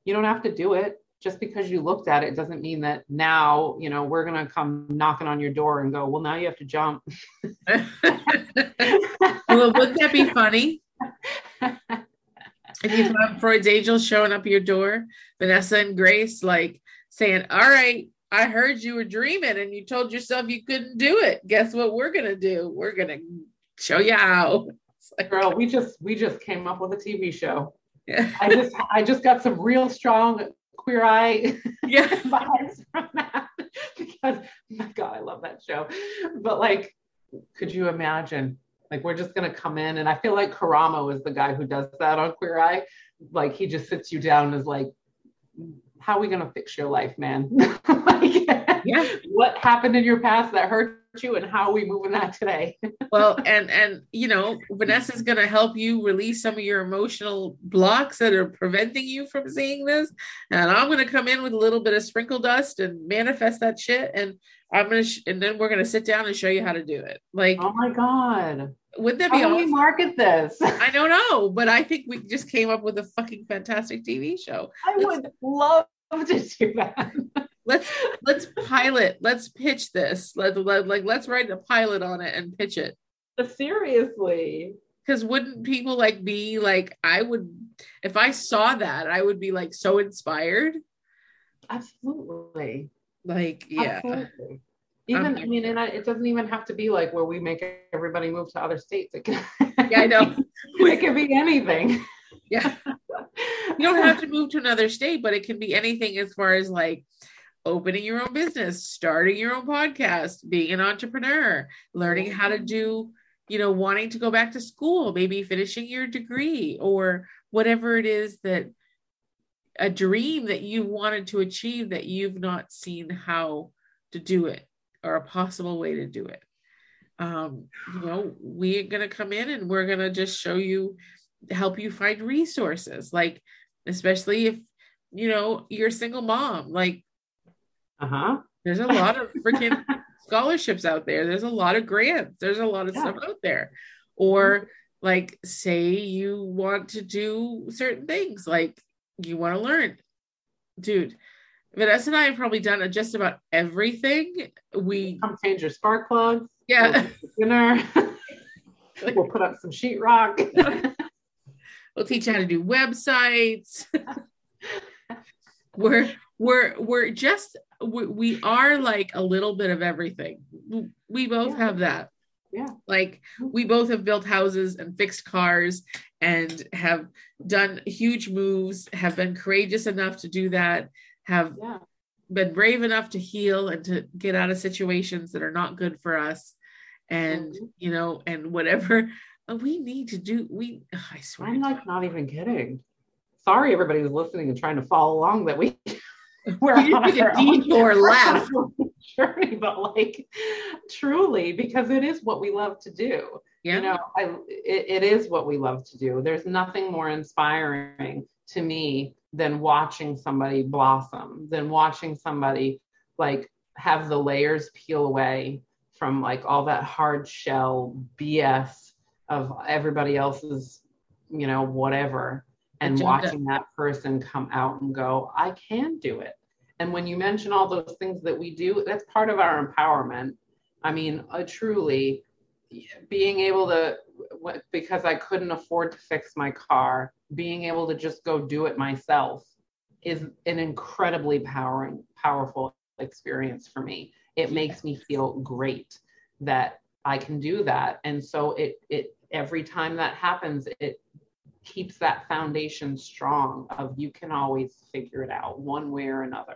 You don't have to do it. Just because you looked at it doesn't mean that now, you know, we're going to come knocking on your door and go, well, now you have to jump. Well, wouldn't that be funny? If you found Freud's Angels showing up your door, Vanessa and Grace, like saying, all right, I heard you were dreaming and you told yourself you couldn't do it. Guess what we're going to do? We're going to show you how. Like, girl, we just, we just came up with a T V show. Yeah. I just, I just got some real strong Queer Eye yeah. vibes from that, because, my God, I love that show. But like, could you imagine? Like, we're just going to come in, and I feel like Karamo is the guy who does that on Queer Eye. Like, he just sits you down and is like, how are we going to fix your life, man? Like, yeah. What happened in your past that hurt you, and how are we moving that today? Well, and, and, you know, Vanessa's going to help you release some of your emotional blocks that are preventing you from seeing this. And I'm going to come in with a little bit of sprinkle dust and manifest that shit. And I'm going to, sh- and then we're going to sit down and show you how to do it. Like, oh my God. Wouldn't that be awesome? How do we market this? I don't know, but I think we just came up with a fucking fantastic T V show. I Let's- would love to do that. Let's let's pilot. Let's pitch this. Let, let like let's write a pilot on it and pitch it. Seriously, because wouldn't people like be like? I would, if I saw that, I would be like so inspired. Absolutely. Like yeah. Absolutely. Even um, I mean, and I, it doesn't even have to be like where we make everybody move to other states. It can, yeah, I know. It can be anything. Yeah. You don't have to move to another state, but it can be anything as far as like. Opening your own business, starting your own podcast, being an entrepreneur, learning how to do, you know, wanting to go back to school, maybe finishing your degree or whatever it is that a dream that you wanted to achieve that you've not seen how to do it or a possible way to do it. Um, you know, we're going to come in and we're going to just show you, help you find resources, like, especially if, you know, you're a single mom, like, uh-huh. There's a lot of freaking scholarships out there. There's a lot of grants. There's a lot of yeah. stuff out there. Or like, say you want to do certain things, like you want to learn. Dude, Vanessa and I have probably done just about everything. We come change your spark plugs. Yeah. We'll dinner. We'll put up some sheetrock. We'll teach you how to do websites. We're we're we're just we, we are like a little bit of everything. We both yeah. have that. Yeah. Like we both have built houses and fixed cars and have done huge moves, have been courageous enough to do that, have yeah. been brave enough to heal and to get out of situations that are not good for us. And, mm-hmm. you know, and whatever we need to do, we, oh, I swear. I'm like not even kidding. Sorry, everybody who's listening and trying to follow along that we we're on our detour left journey, but like truly, because it is what we love to do. Yeah. You know, I it, it is what we love to do. There's nothing more inspiring to me than watching somebody blossom, than watching somebody like have the layers peel away from like all that hard shell B S of everybody else's, you know, whatever. And watching that person come out and go, I can do it. And when you mention all those things that we do, that's part of our empowerment. I mean, uh, truly being able to, w- because I couldn't afford to fix my car, being able to just go do it myself is an incredibly powering, powerful experience for me. It makes me feel great that I can do that. And so it, it, every time that happens, it, keeps that foundation strong of you can always figure it out one way or another.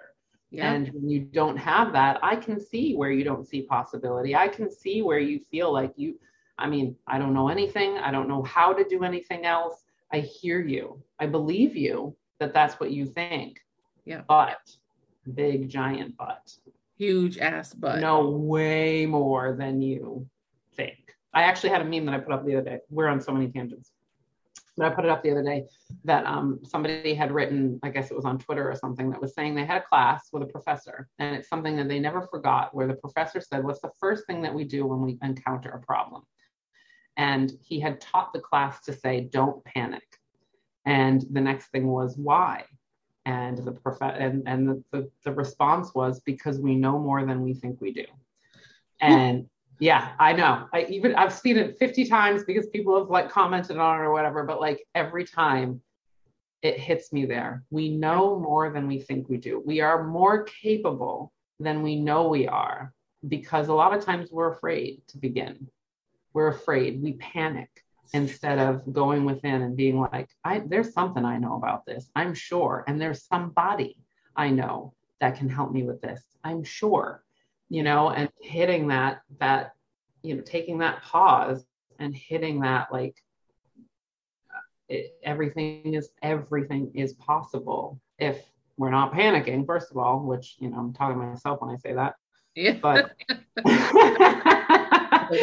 Yeah. And when you don't have that, I can see where you don't see possibility. I can see where you feel like you, I mean, I don't know anything. I don't know how to do anything else. I hear you. I believe you that that's what you think. Yeah. But big giant, but huge ass, but no way more than you think. I actually had a meme that I put up the other day. We're on so many tangents. But I put it up the other day that um, somebody had written, I guess it was on Twitter or something, that was saying they had a class with a professor, and it's something that they never forgot, where the professor said, what's the first thing that we do when we encounter a problem? And he had taught the class to say, don't panic. And the next thing was, why? And the prof- and, and the, the, the response was, because we know more than we think we do. And yeah, I know. I even I've seen it fifty times because people have like commented on it or whatever, but like every time it hits me there. We know more than we think we do. We are more capable than we know we are, because a lot of times we're afraid to begin. We're afraid, we panic, instead of going within and being like, I there's something I know about this, I'm sure. And there's somebody I know that can help me with this, I'm sure. You know, and hitting that, that, you know, taking that pause and hitting that, like, it, everything is, everything is possible if we're not panicking, first of all, which, you know, I'm talking to myself when I say that, yeah. But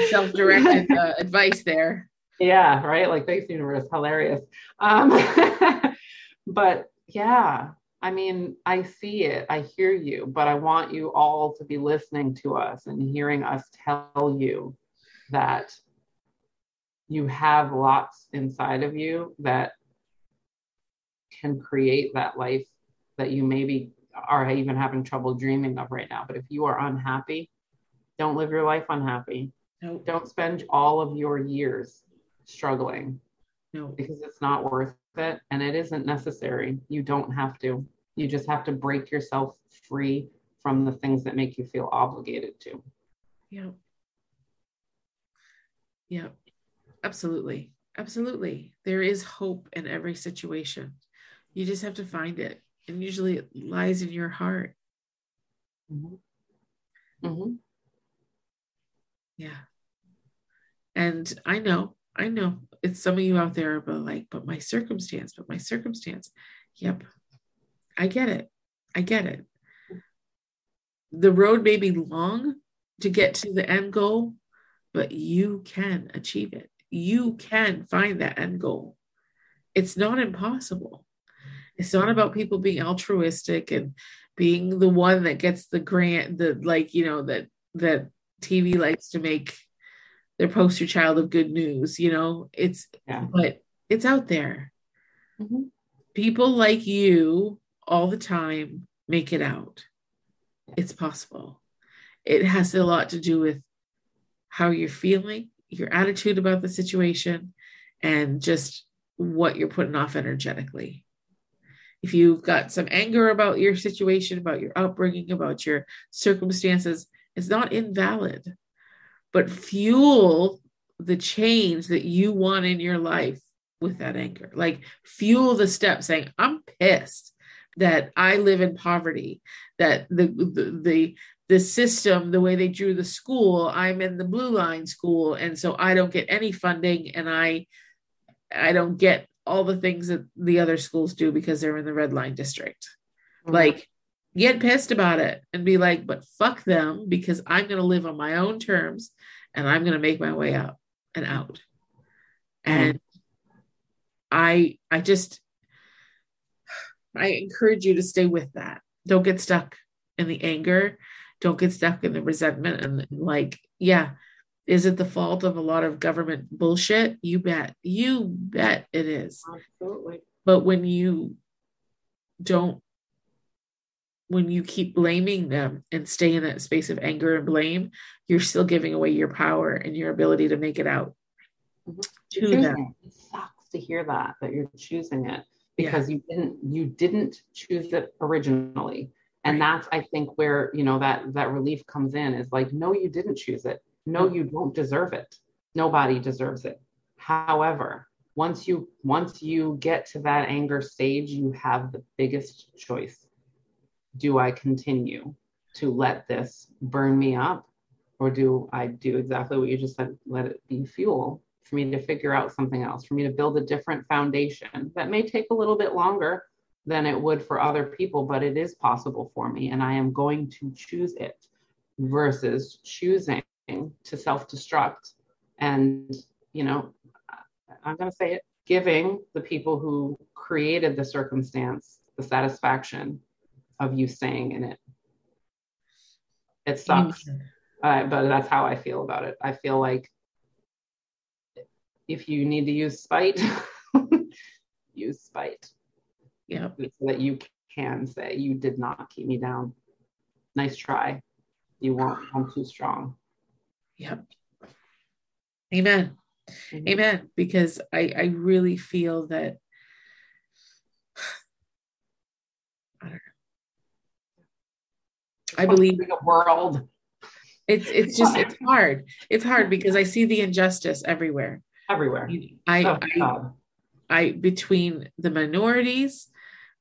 self-directed uh, advice there. Yeah. Right. Like, thanks, universe. Hilarious. Um, but yeah. I mean, I see it, I hear you, but I want you all to be listening to us and hearing us tell you that you have lots inside of you that can create that life that you maybe are even having trouble dreaming of right now. But if you are unhappy, don't live your life unhappy. Nope. Don't spend all of your years struggling. No, because it's not worth it, and it isn't necessary. You don't have to. You just have to break yourself free from the things that make you feel obligated to. Yeah. Yeah, absolutely. Absolutely. There is hope in every situation. You just have to find it. And usually it lies in your heart. Mm-hmm. Mm-hmm. Yeah. And I know, I know. It's some of you out there, but like, but my circumstance, but my circumstance. Yep. I get it. I get it. The road may be long to get to the end goal, but you can achieve it. You can find that end goal. It's not impossible. It's not about people being altruistic and being the one that gets the grant, the, like, you know, that, that T V likes to make their poster child of good news, you know, it's, yeah. But it's out there. Mm-hmm. People like you all the time make it out. It's possible. It has a lot to do with how you're feeling, your attitude about the situation, and just what you're putting off energetically. If you've got some anger about your situation, about your upbringing, about your circumstances, it's not invalid. But fuel the change that you want in your life with that anger. Like, fuel the step saying, I'm pissed that I live in poverty, that the, the, the, the system, the way they drew the school, I'm in the blue line school. And so I don't get any funding, and I, I don't get all the things that the other schools do because they're in the red line district. Mm-hmm. Like, get pissed about it and be like, but fuck them, because I'm going to live on my own terms, and I'm going to make my way up and out. And I, I just, I encourage you to stay with that. Don't get stuck in the anger. Don't get stuck in the resentment. And like, yeah, is it the fault of a lot of government bullshit? You bet. You bet it is. Absolutely. But when you don't, when you keep blaming them and stay in that space of anger and blame, you're still giving away your power and your ability to make it out mm-hmm. to them. It sucks to hear that, that you're choosing it, because yeah. you didn't, you didn't choose it originally. And right. that's, I think, where, you know, that, that relief comes in, is like, no, you didn't choose it. No, mm-hmm. you don't deserve it. Nobody deserves it. However, once you, once you get to that anger stage, you have the biggest choice. Do I continue to let this burn me up, or do I do exactly what you just said, let it be fuel for me to figure out something else, for me to build a different foundation that may take a little bit longer than it would for other people, but it is possible for me, and I am going to choose it, versus choosing to self-destruct. And, you know, I'm going to say it, giving the people who created the circumstance the satisfaction of you staying in it. It sucks, uh, but that's how I feel about it. I feel like if you need to use spite, use spite. Yeah. So that you can say, you did not keep me down. Nice try. You weren't, I'm too strong. Yep. Amen. Mm-hmm. Amen. Because I, I really feel that, I don't know. I believe in the world. It's it's just it's hard. It's hard because I see the injustice everywhere. Everywhere. I oh, I, I between the minorities,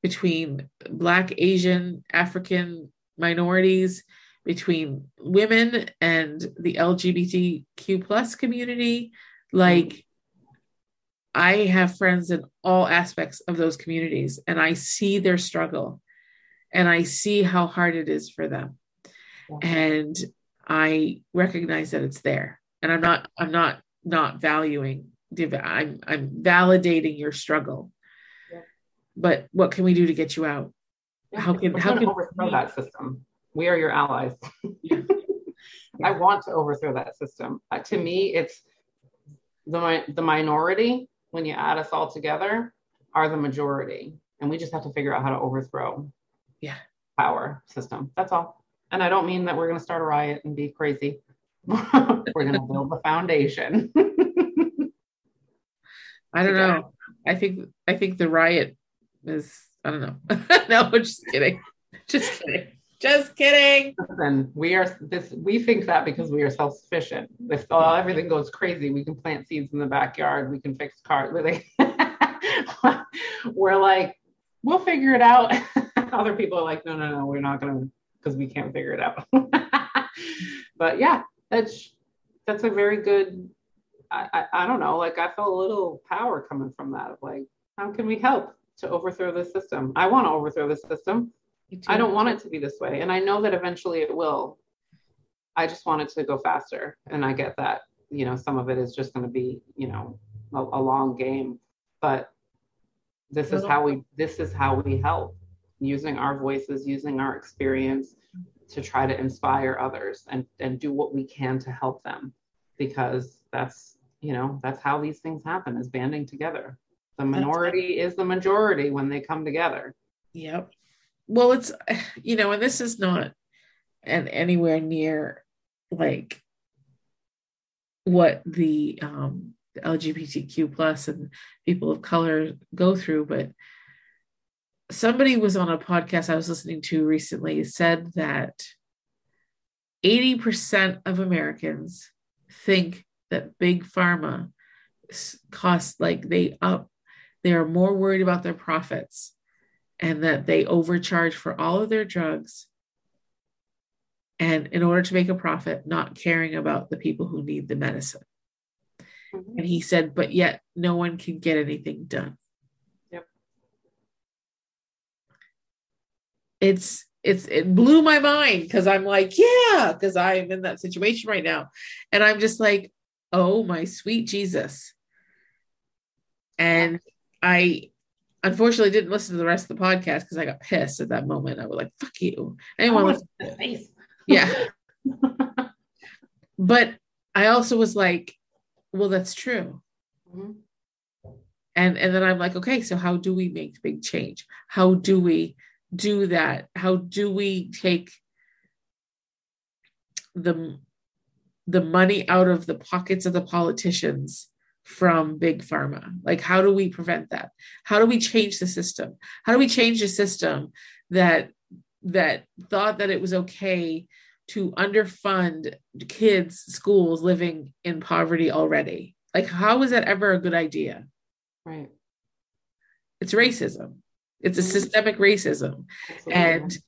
between Black, Asian, African minorities, between women and the L G B T Q plus community, like I have friends in all aspects of those communities, and I see their struggle. And I see how hard it is for them. Yeah. And I recognize that it's there. And I'm not, I'm not, not valuing, I'm, I'm validating your struggle, yeah. But what can we do to get you out? Yeah. How can, We're how can overthrow we... that system? We are your allies. Yeah. I want to overthrow that system. Uh, to me, it's the, the minority, when you add us all together, are the majority. And we just have to figure out how to overthrow yeah power system. That's all. And I don't mean that we're going to start a riot and be crazy. We're going to build the foundation. I don't Together. know. I think I think the riot is I don't know. No, just kidding. Just kidding. Just kidding. Listen, we are this we think that because we are self-sufficient. If all, everything goes crazy, we can plant seeds in the backyard, we can fix cars. We're like, we'll figure it out. Other people are like, no, no, no, we're not going to, because we can't figure it out. But yeah, that's, that's a very good, I, I, I don't know, like I felt a little power coming from that. Of like, how can we help to overthrow the system? I want to overthrow the system. I don't want it to be this way. And I know that eventually it will. I just want it to go faster. And I get that, you know, some of it is just going to be, you know, a, a long game, but this is how we, this is how we help. Using our voices, using our experience to try to inspire others and, and do what we can to help them, because that's, you know, that's how these things happen, is banding together. The minority is the majority when they come together. Yep. Well, it's, you know, and this is not an anywhere near like what the, um, the L G B T Q plus and people of color go through, but somebody was on a podcast I was listening to recently, said that eighty percent of Americans think that big pharma costs, like they up, they are more worried about their profits and that they overcharge for all of their drugs. And in order to make a profit, not caring about the people who need the medicine. Mm-hmm. And he said, but yet no one can get anything done. It's, it's, it blew my mind because I'm like, yeah, because I am in that situation right now. And I'm just like, oh my sweet Jesus. And I unfortunately didn't listen to the rest of the podcast because I got pissed at that moment. I was like, fuck you. Anyone listen to this face? Yeah. But I also was like, well, that's true. Mm-hmm. And, and then I'm like, okay, so how do we make big change? How do we do that? How do we take the the money out of the pockets of the politicians from big pharma? Like, how do we prevent that? How do we change the system? How do we change a system that that thought that it was okay to underfund kids' schools living in poverty already? Like, how is that ever a good idea? Right. It's racism. It's a systemic racism. Absolutely. And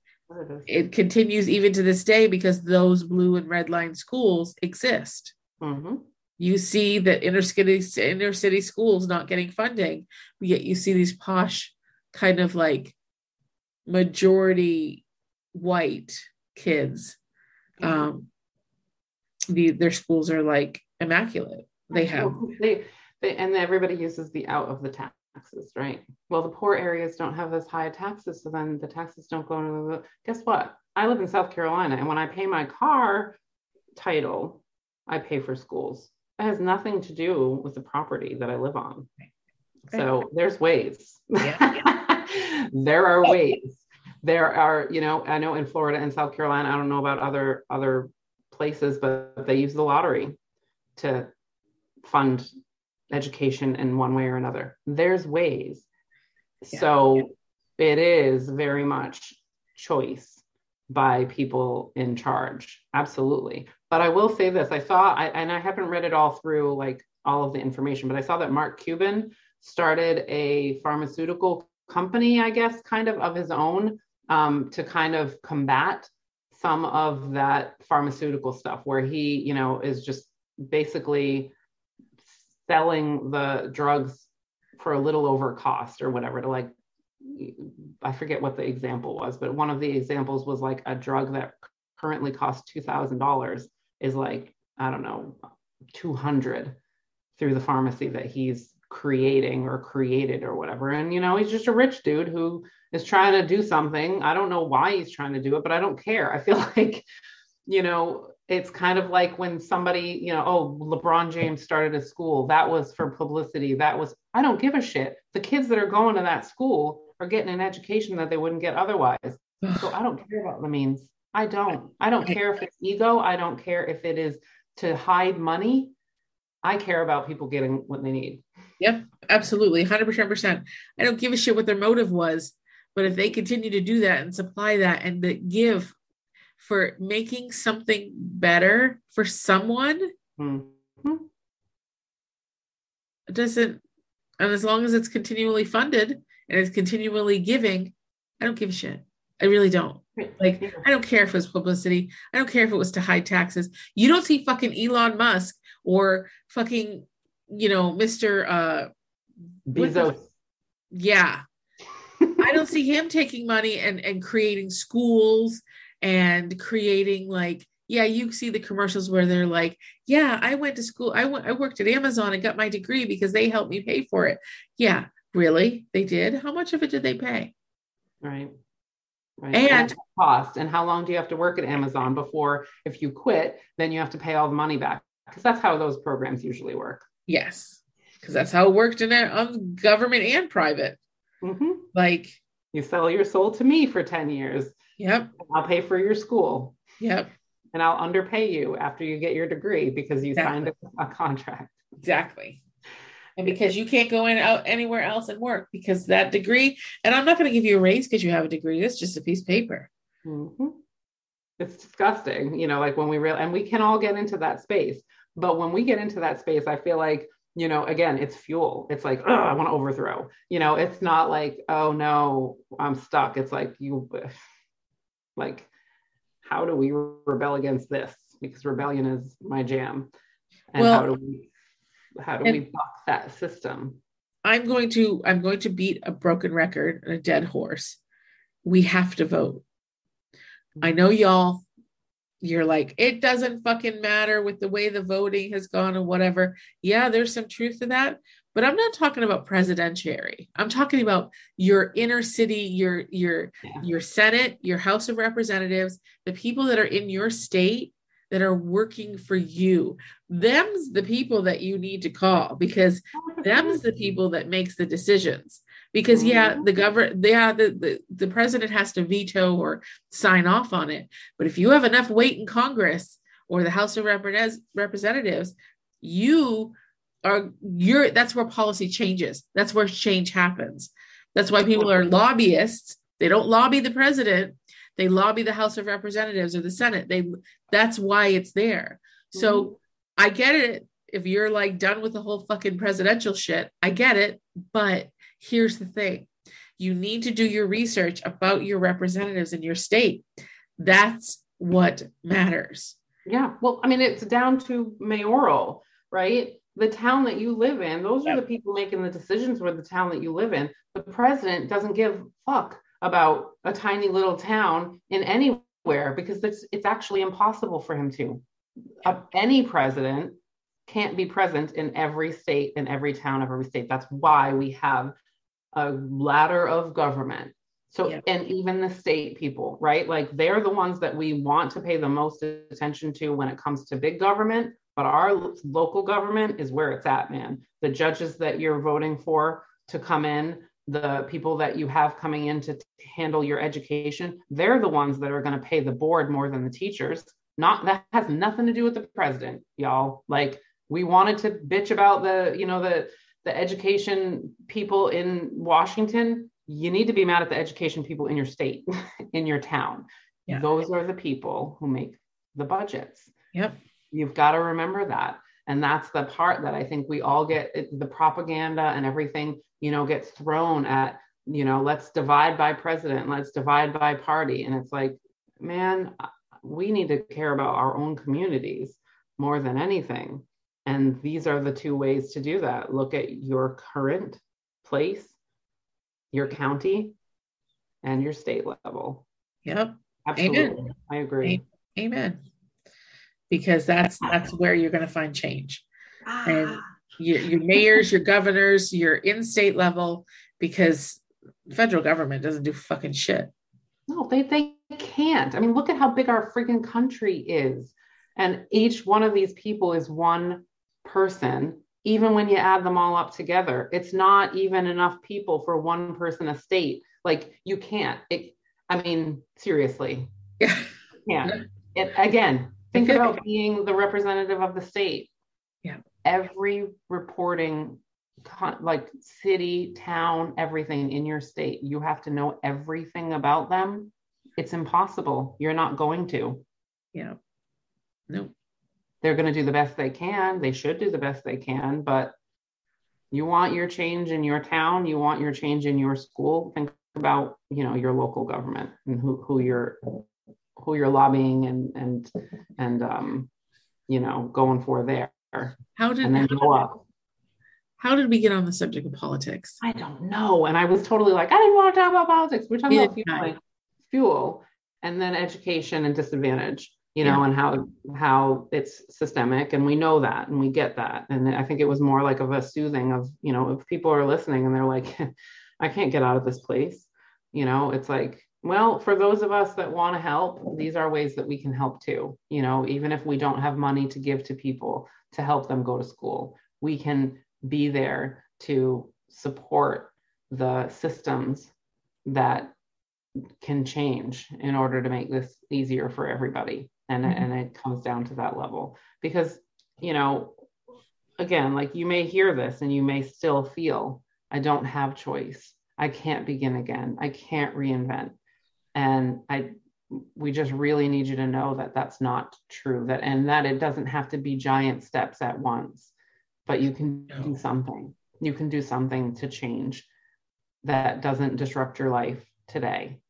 it continues even to this day because those blue and red line schools exist. Mm-hmm. You see that inner city, inner city schools not getting funding, but yet you see these posh kind of like majority white kids. Mm-hmm. Um, the, their schools are like immaculate. They have. They, They, and everybody uses the out of the taxes, right? Well, the poor areas don't have as high taxes, so then the taxes don't go into the, guess what? I live in South Carolina, and when I pay my car title, I pay for schools. That has nothing to do with the property that I live on. So there's ways. Yeah. There are ways. There are, you know, I know in Florida and South Carolina, I don't know about other other places, but they use the lottery to fund education in one way or another. There's ways. Yeah. So yeah. It is very much choice by people in charge. Absolutely. But I will say this, I saw, I, and I haven't read it all through, like all of the information, but I saw that Mark Cuban started a pharmaceutical company, I guess, kind of of his own, um, to kind of combat some of that pharmaceutical stuff where he, you know, is just basically selling the drugs for a little over cost or whatever to, like, I forget what the example was, but one of the examples was like a drug that currently costs two thousand dollars is like, I don't know, two hundred through the pharmacy that he's creating or created or whatever. And, you know, he's just a rich dude who is trying to do something. I don't know why he's trying to do it, but I don't care. I feel like, you know, it's kind of like when somebody, you know, oh, LeBron James started a school. That was for publicity. That was, I don't give a shit. The kids that are going to that school are getting an education that they wouldn't get otherwise. So I don't care about the means. I don't. I don't care if it's ego. I don't care if it is to hide money. I care about people getting what they need. Yep, absolutely. one hundred percent. I don't give a shit what their motive was, but if they continue to do that and supply that and the give for making something better for someone, mm-hmm. it doesn't, and as long as it's continually funded and it's continually giving, I don't give a shit. I really don't. Like, I don't care if it was publicity. I don't care if it was to hide taxes. You don't see fucking Elon Musk or fucking, you know, Mister Uh, Bezos. Yeah. I don't see him taking money and, and creating schools and creating, like, yeah, you see the commercials where they're like, yeah, I went to school. I went, I worked at Amazon and got my degree because they helped me pay for it. Yeah. Really? They did? How much of it did they pay? Right. Right. And cost, and how long do you have to work at Amazon before, if you quit, then you have to pay all the money back, because that's how those programs usually work. Yes, because that's how it worked in um, government and private. Mm-hmm. Like, you sell your soul to me for ten years. Yep. I'll pay for your school. Yep. And I'll underpay you after you get your degree because you exactly. signed a, a contract. Exactly. And because you can't go in out anywhere else and work because that degree, and I'm not going to give you a raise because you have a degree. It's just a piece of paper. Mm-hmm. It's disgusting. You know, like when we real, and we can all get into that space, but when we get into that space, I feel like, you know, again, it's fuel. It's like, oh, I want to overthrow, you know, it's not like, oh no, I'm stuck. It's like, you, like, how do we rebel against this? Because rebellion is my jam. And well, how do we How do and we buck that system? I'm going to, I'm going to beat a broken record and a dead horse. We have to vote. I know y'all, you're like, it doesn't fucking matter with the way the voting has gone or whatever. Yeah, there's some truth to that, but I'm not talking about presidentiary. I'm talking about your inner city, your, your, yeah. your Senate, your House of Representatives, the people that are in your state that are working for you. Them's the people that you need to call, because them's the people that makes the decisions. Because yeah, the government, yeah, the, the, the president has to veto or sign off on it. But if you have enough weight in Congress or the House of Representatives, you are, you're, that's where policy changes. That's where change happens. That's why people are lobbyists. They don't lobby the president. They lobby the House of Representatives or the Senate. They, that's why it's there. Mm-hmm. So I get it. If you're like done with the whole fucking presidential shit, I get it. But here's the thing. You need to do your research about your representatives in your state. That's what matters. Yeah. Well, I mean, it's down to mayoral, right? The town that you live in, those yep. are the people making the decisions for the town that you live in. The president doesn't give a fuck about a tiny little town in anywhere, because it's it's actually impossible for him to. Uh, any president can't be present in every state, in every town of every state. That's why we have a ladder of government. So, yeah. And even the state people, right? Like they're the ones that we want to pay the most attention to when it comes to big government, but our local government is where it's at, man. The judges that you're voting for to come in, the people that you have coming in to t- handle your education, they're the ones that are going to pay the board more than the teachers. Not that has nothing to do with the president, y'all. Like we wanted to bitch about the, you know, the, the education people in Washington. You need to be mad at the education people in your state, in your town. Yeah. Those are the people who make the budgets. Yep. You've got to remember that. And that's the part that I think we all get, it, the propaganda and everything, you know, gets thrown at, you know, let's divide by president, let's divide by party. And it's like, man, we need to care about our own communities more than anything. And these are the two ways to do that. Look at your current place, your county, and your state level. Yep. Absolutely. Amen. I agree. Amen. Because that's, that's where you're going to find change. And your, your mayors, your governors, your in-state level, because the federal government doesn't do fucking shit. No, they, they can't. I mean, look at how big our freaking country is. And each one of these people is one person. Even when you add them all up together, it's not even enough people for one person a state. Like you can't, it, I mean, seriously. Yeah. Yeah. It, again, think about being the representative of the state. Yeah. Every reporting, like city, town, everything in your state, you have to know everything about them. It's impossible. You're not going to. Yeah. Nope. They're going to do the best they can. They should do the best they can, but you want your change in your town. You want your change in your school. Think about, you know, your local government and who, who you're, who you're lobbying and, and, and, um, you know, going for there. How did, and then go up. How did we get on the subject of politics? I don't know. And I was totally like, I didn't want to talk about politics. We're talking yeah. about fuel, like fuel and then education and disadvantage. You know, yeah. and how, how it's systemic, and we know that, and we get that. And I think it was more like of a soothing of, you know, if people are listening and they're like, I can't get out of this place, you know, it's like, well, for those of us that want to help, these are ways that we can help too. You know, even if we don't have money to give to people to help them go to school, we can be there to support the systems that can change in order to make this easier for everybody. And, and it comes down to that level because, you know, again, like you may hear this and you may still feel, I don't have choice. I can't begin again. I can't reinvent. And I, we just really need you to know that that's not true, that, and that it doesn't have to be giant steps at once, but you can no. do something. You can do something to change that doesn't disrupt your life today.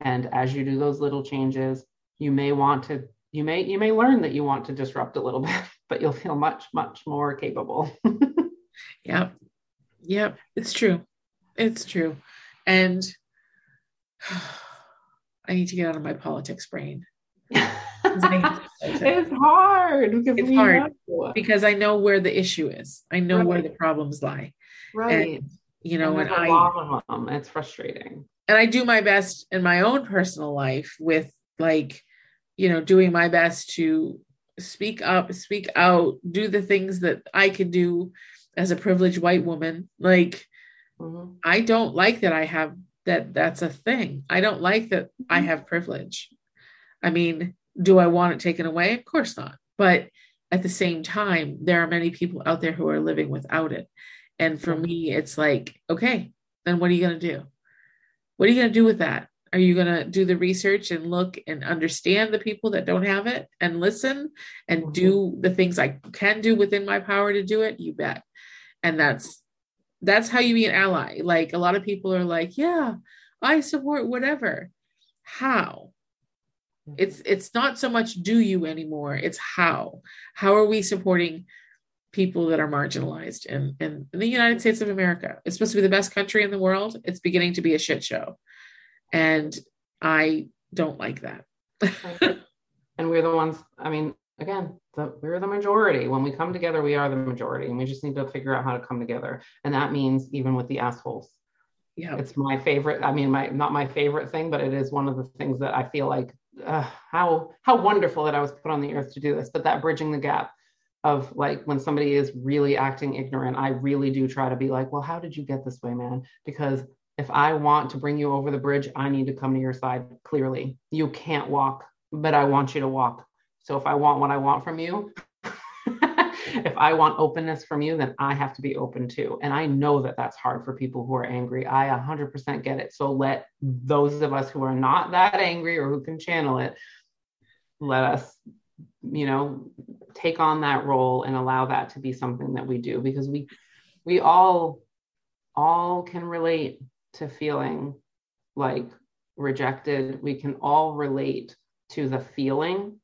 And as you do those little changes, You may want to, you may, you may learn that you want to disrupt a little bit, but you'll feel much, much more capable. Yep. Yep. It's true. It's true. And I need to get out of my politics brain. It's hard. Because it's hard know. because I know where the issue is. I know right. where the problems lie. Right. And, you know, and, and I, a lot of them. It's frustrating. And I do my best in my own personal life with, like, you know, doing my best to speak up, speak out, do the things that I can do as a privileged white woman. Like, mm-hmm. I don't like that I have that. That's a thing. I don't like that mm-hmm. I have privilege. I mean, do I want it taken away? Of course not. But at the same time, there are many people out there who are living without it. And for me, it's like, okay, then what are you going to do? What are you going to do with that? Are you going to do the research and look and understand the people that don't have it and listen and mm-hmm. do the things I can do within my power to do it? You bet. And that's, that's how you be an ally. Like, a lot of people are like, yeah, I support whatever. How? It's, it's not so much do you anymore. It's how, how are we supporting people that are marginalized in, in the United States of America? It's supposed to be the best country in the world. It's beginning to be a shit show. And I don't like that. And we're the ones, I mean, again, the, we're the majority. majority. When we come together, we are the majority, and we just need to figure out how to come together. And that means even with the assholes. Yeah, it's my favorite. I mean, my not my favorite thing, but it is one of the things that I feel like uh, how how wonderful that I was put on the earth to do this. But that bridging the gap of like when somebody is really acting ignorant, I really do try to be like, well, how did you get this way, man? Because if I want to bring you over the bridge, I need to come to your side. Clearly, you can't walk, but I want you to walk. So if I want what I want from you, if I want openness from you, then I have to be open too. And I know that that's hard for people who are angry. I one hundred percent get it. So let those of us who are not that angry or who can channel it, let us, you know, take on that role and allow that to be something that we do, because we, we all, all can relate to feeling like rejected. We can all relate to the feeling.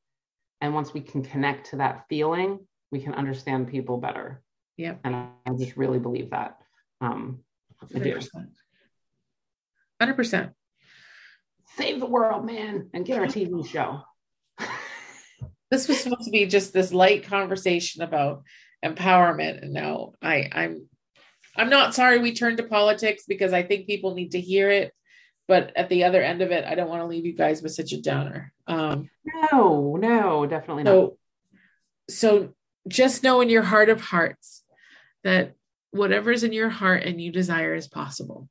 And once we can connect to that feeling, we can understand people better. Yeah. And I just really believe that. Um, I do. one hundred percent. Save the world, man, and get our T V show. This was supposed to be just this light conversation about empowerment. And now I, I'm, I'm not sorry we turned to politics, because I think people need to hear it. But at the other end of it, I don't want to leave you guys with such a downer. Um, no, no, definitely not. So, So just know in your heart of hearts that whatever's in your heart and you desire is possible.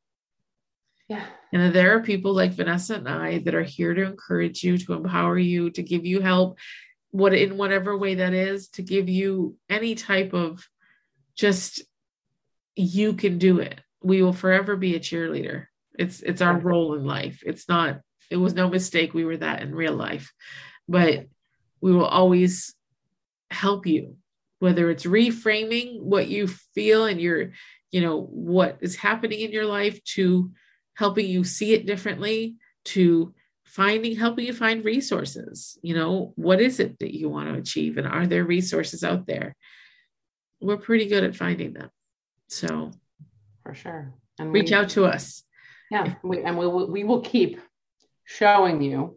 Yeah. And there are people like Vanessa and I that are here to encourage you, to empower you, to give you help, what in whatever way that is, to give you any type of just, you can do it. We will forever be a cheerleader. It's, it's our role in life. It's not, it was no mistake. We were that in real life, but we will always help you, whether it's reframing what you feel and your, you know, what is happening in your life, to helping you see it differently, to finding, helping you find resources. You know, what is it that you want to achieve? And are there resources out there? We're pretty good at finding them. So for sure. And reach we, out to us. Yeah. We, and we will, we will keep showing you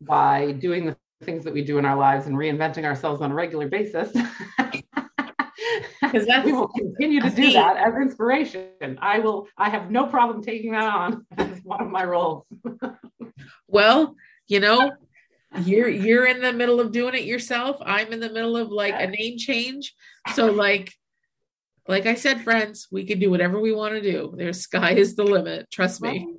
by doing the things that we do in our lives and reinventing ourselves on a regular basis. Because we will continue to do that as inspiration. I will, I have no problem taking that on as one of my roles. Well, you know, you're, you're in the middle of doing it yourself. I'm in the middle of like a name change. So like, like I said, friends, we can do whatever we want to do. Their sky is the limit. Trust me.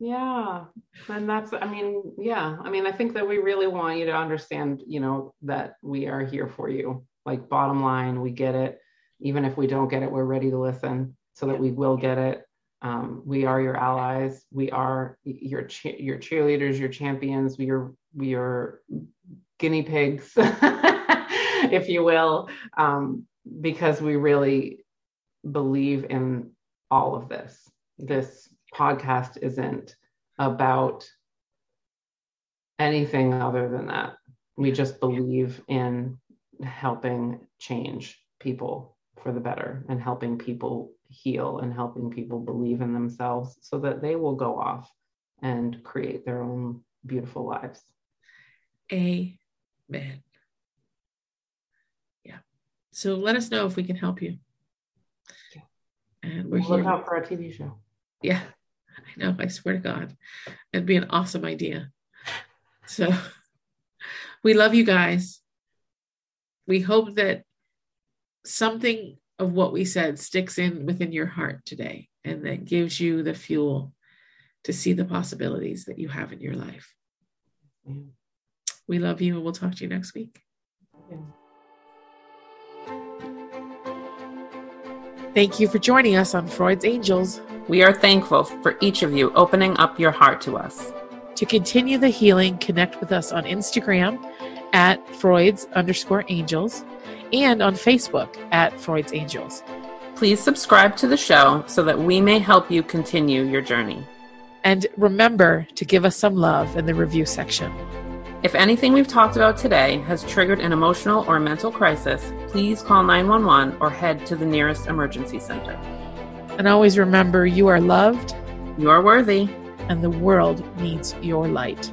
Yeah. And that's, I mean, yeah. I mean, I think that we really want you to understand, you know, that we are here for you. Like, bottom line, we get it. Even if we don't get it, we're ready to listen so that we will get it. Um, we are your allies. We are your, che- your cheerleaders, your champions. We are, we are guinea pigs, if you will, um, because we really believe in all of this, this, podcast isn't about anything other than that. We just believe in helping change people for the better, and helping people heal, and helping people believe in themselves so that they will go off and create their own beautiful lives. Amen. Yeah. So let us know if we can help you. Yeah. And we're we'll here. Look out for our T V show. Yeah. I know. I swear to God, it'd be an awesome idea. So we love you guys. We hope that something of what we said sticks in within your heart today, and that gives you the fuel to see the possibilities that you have in your life. Yeah. We love you, and we'll talk to you next week. Yeah. Thank you for joining us on Freud's Angels. We are thankful for each of you opening up your heart to us. To continue the healing, connect with us on Instagram at Freud's underscore Angels and on Facebook at Freud's Angels. Please subscribe to the show so that we may help you continue your journey. And remember to give us some love in the review section. If anything we've talked about today has triggered an emotional or mental crisis, please call nine one one or head to the nearest emergency center. And always remember, you are loved, you are worthy, and the world needs your light.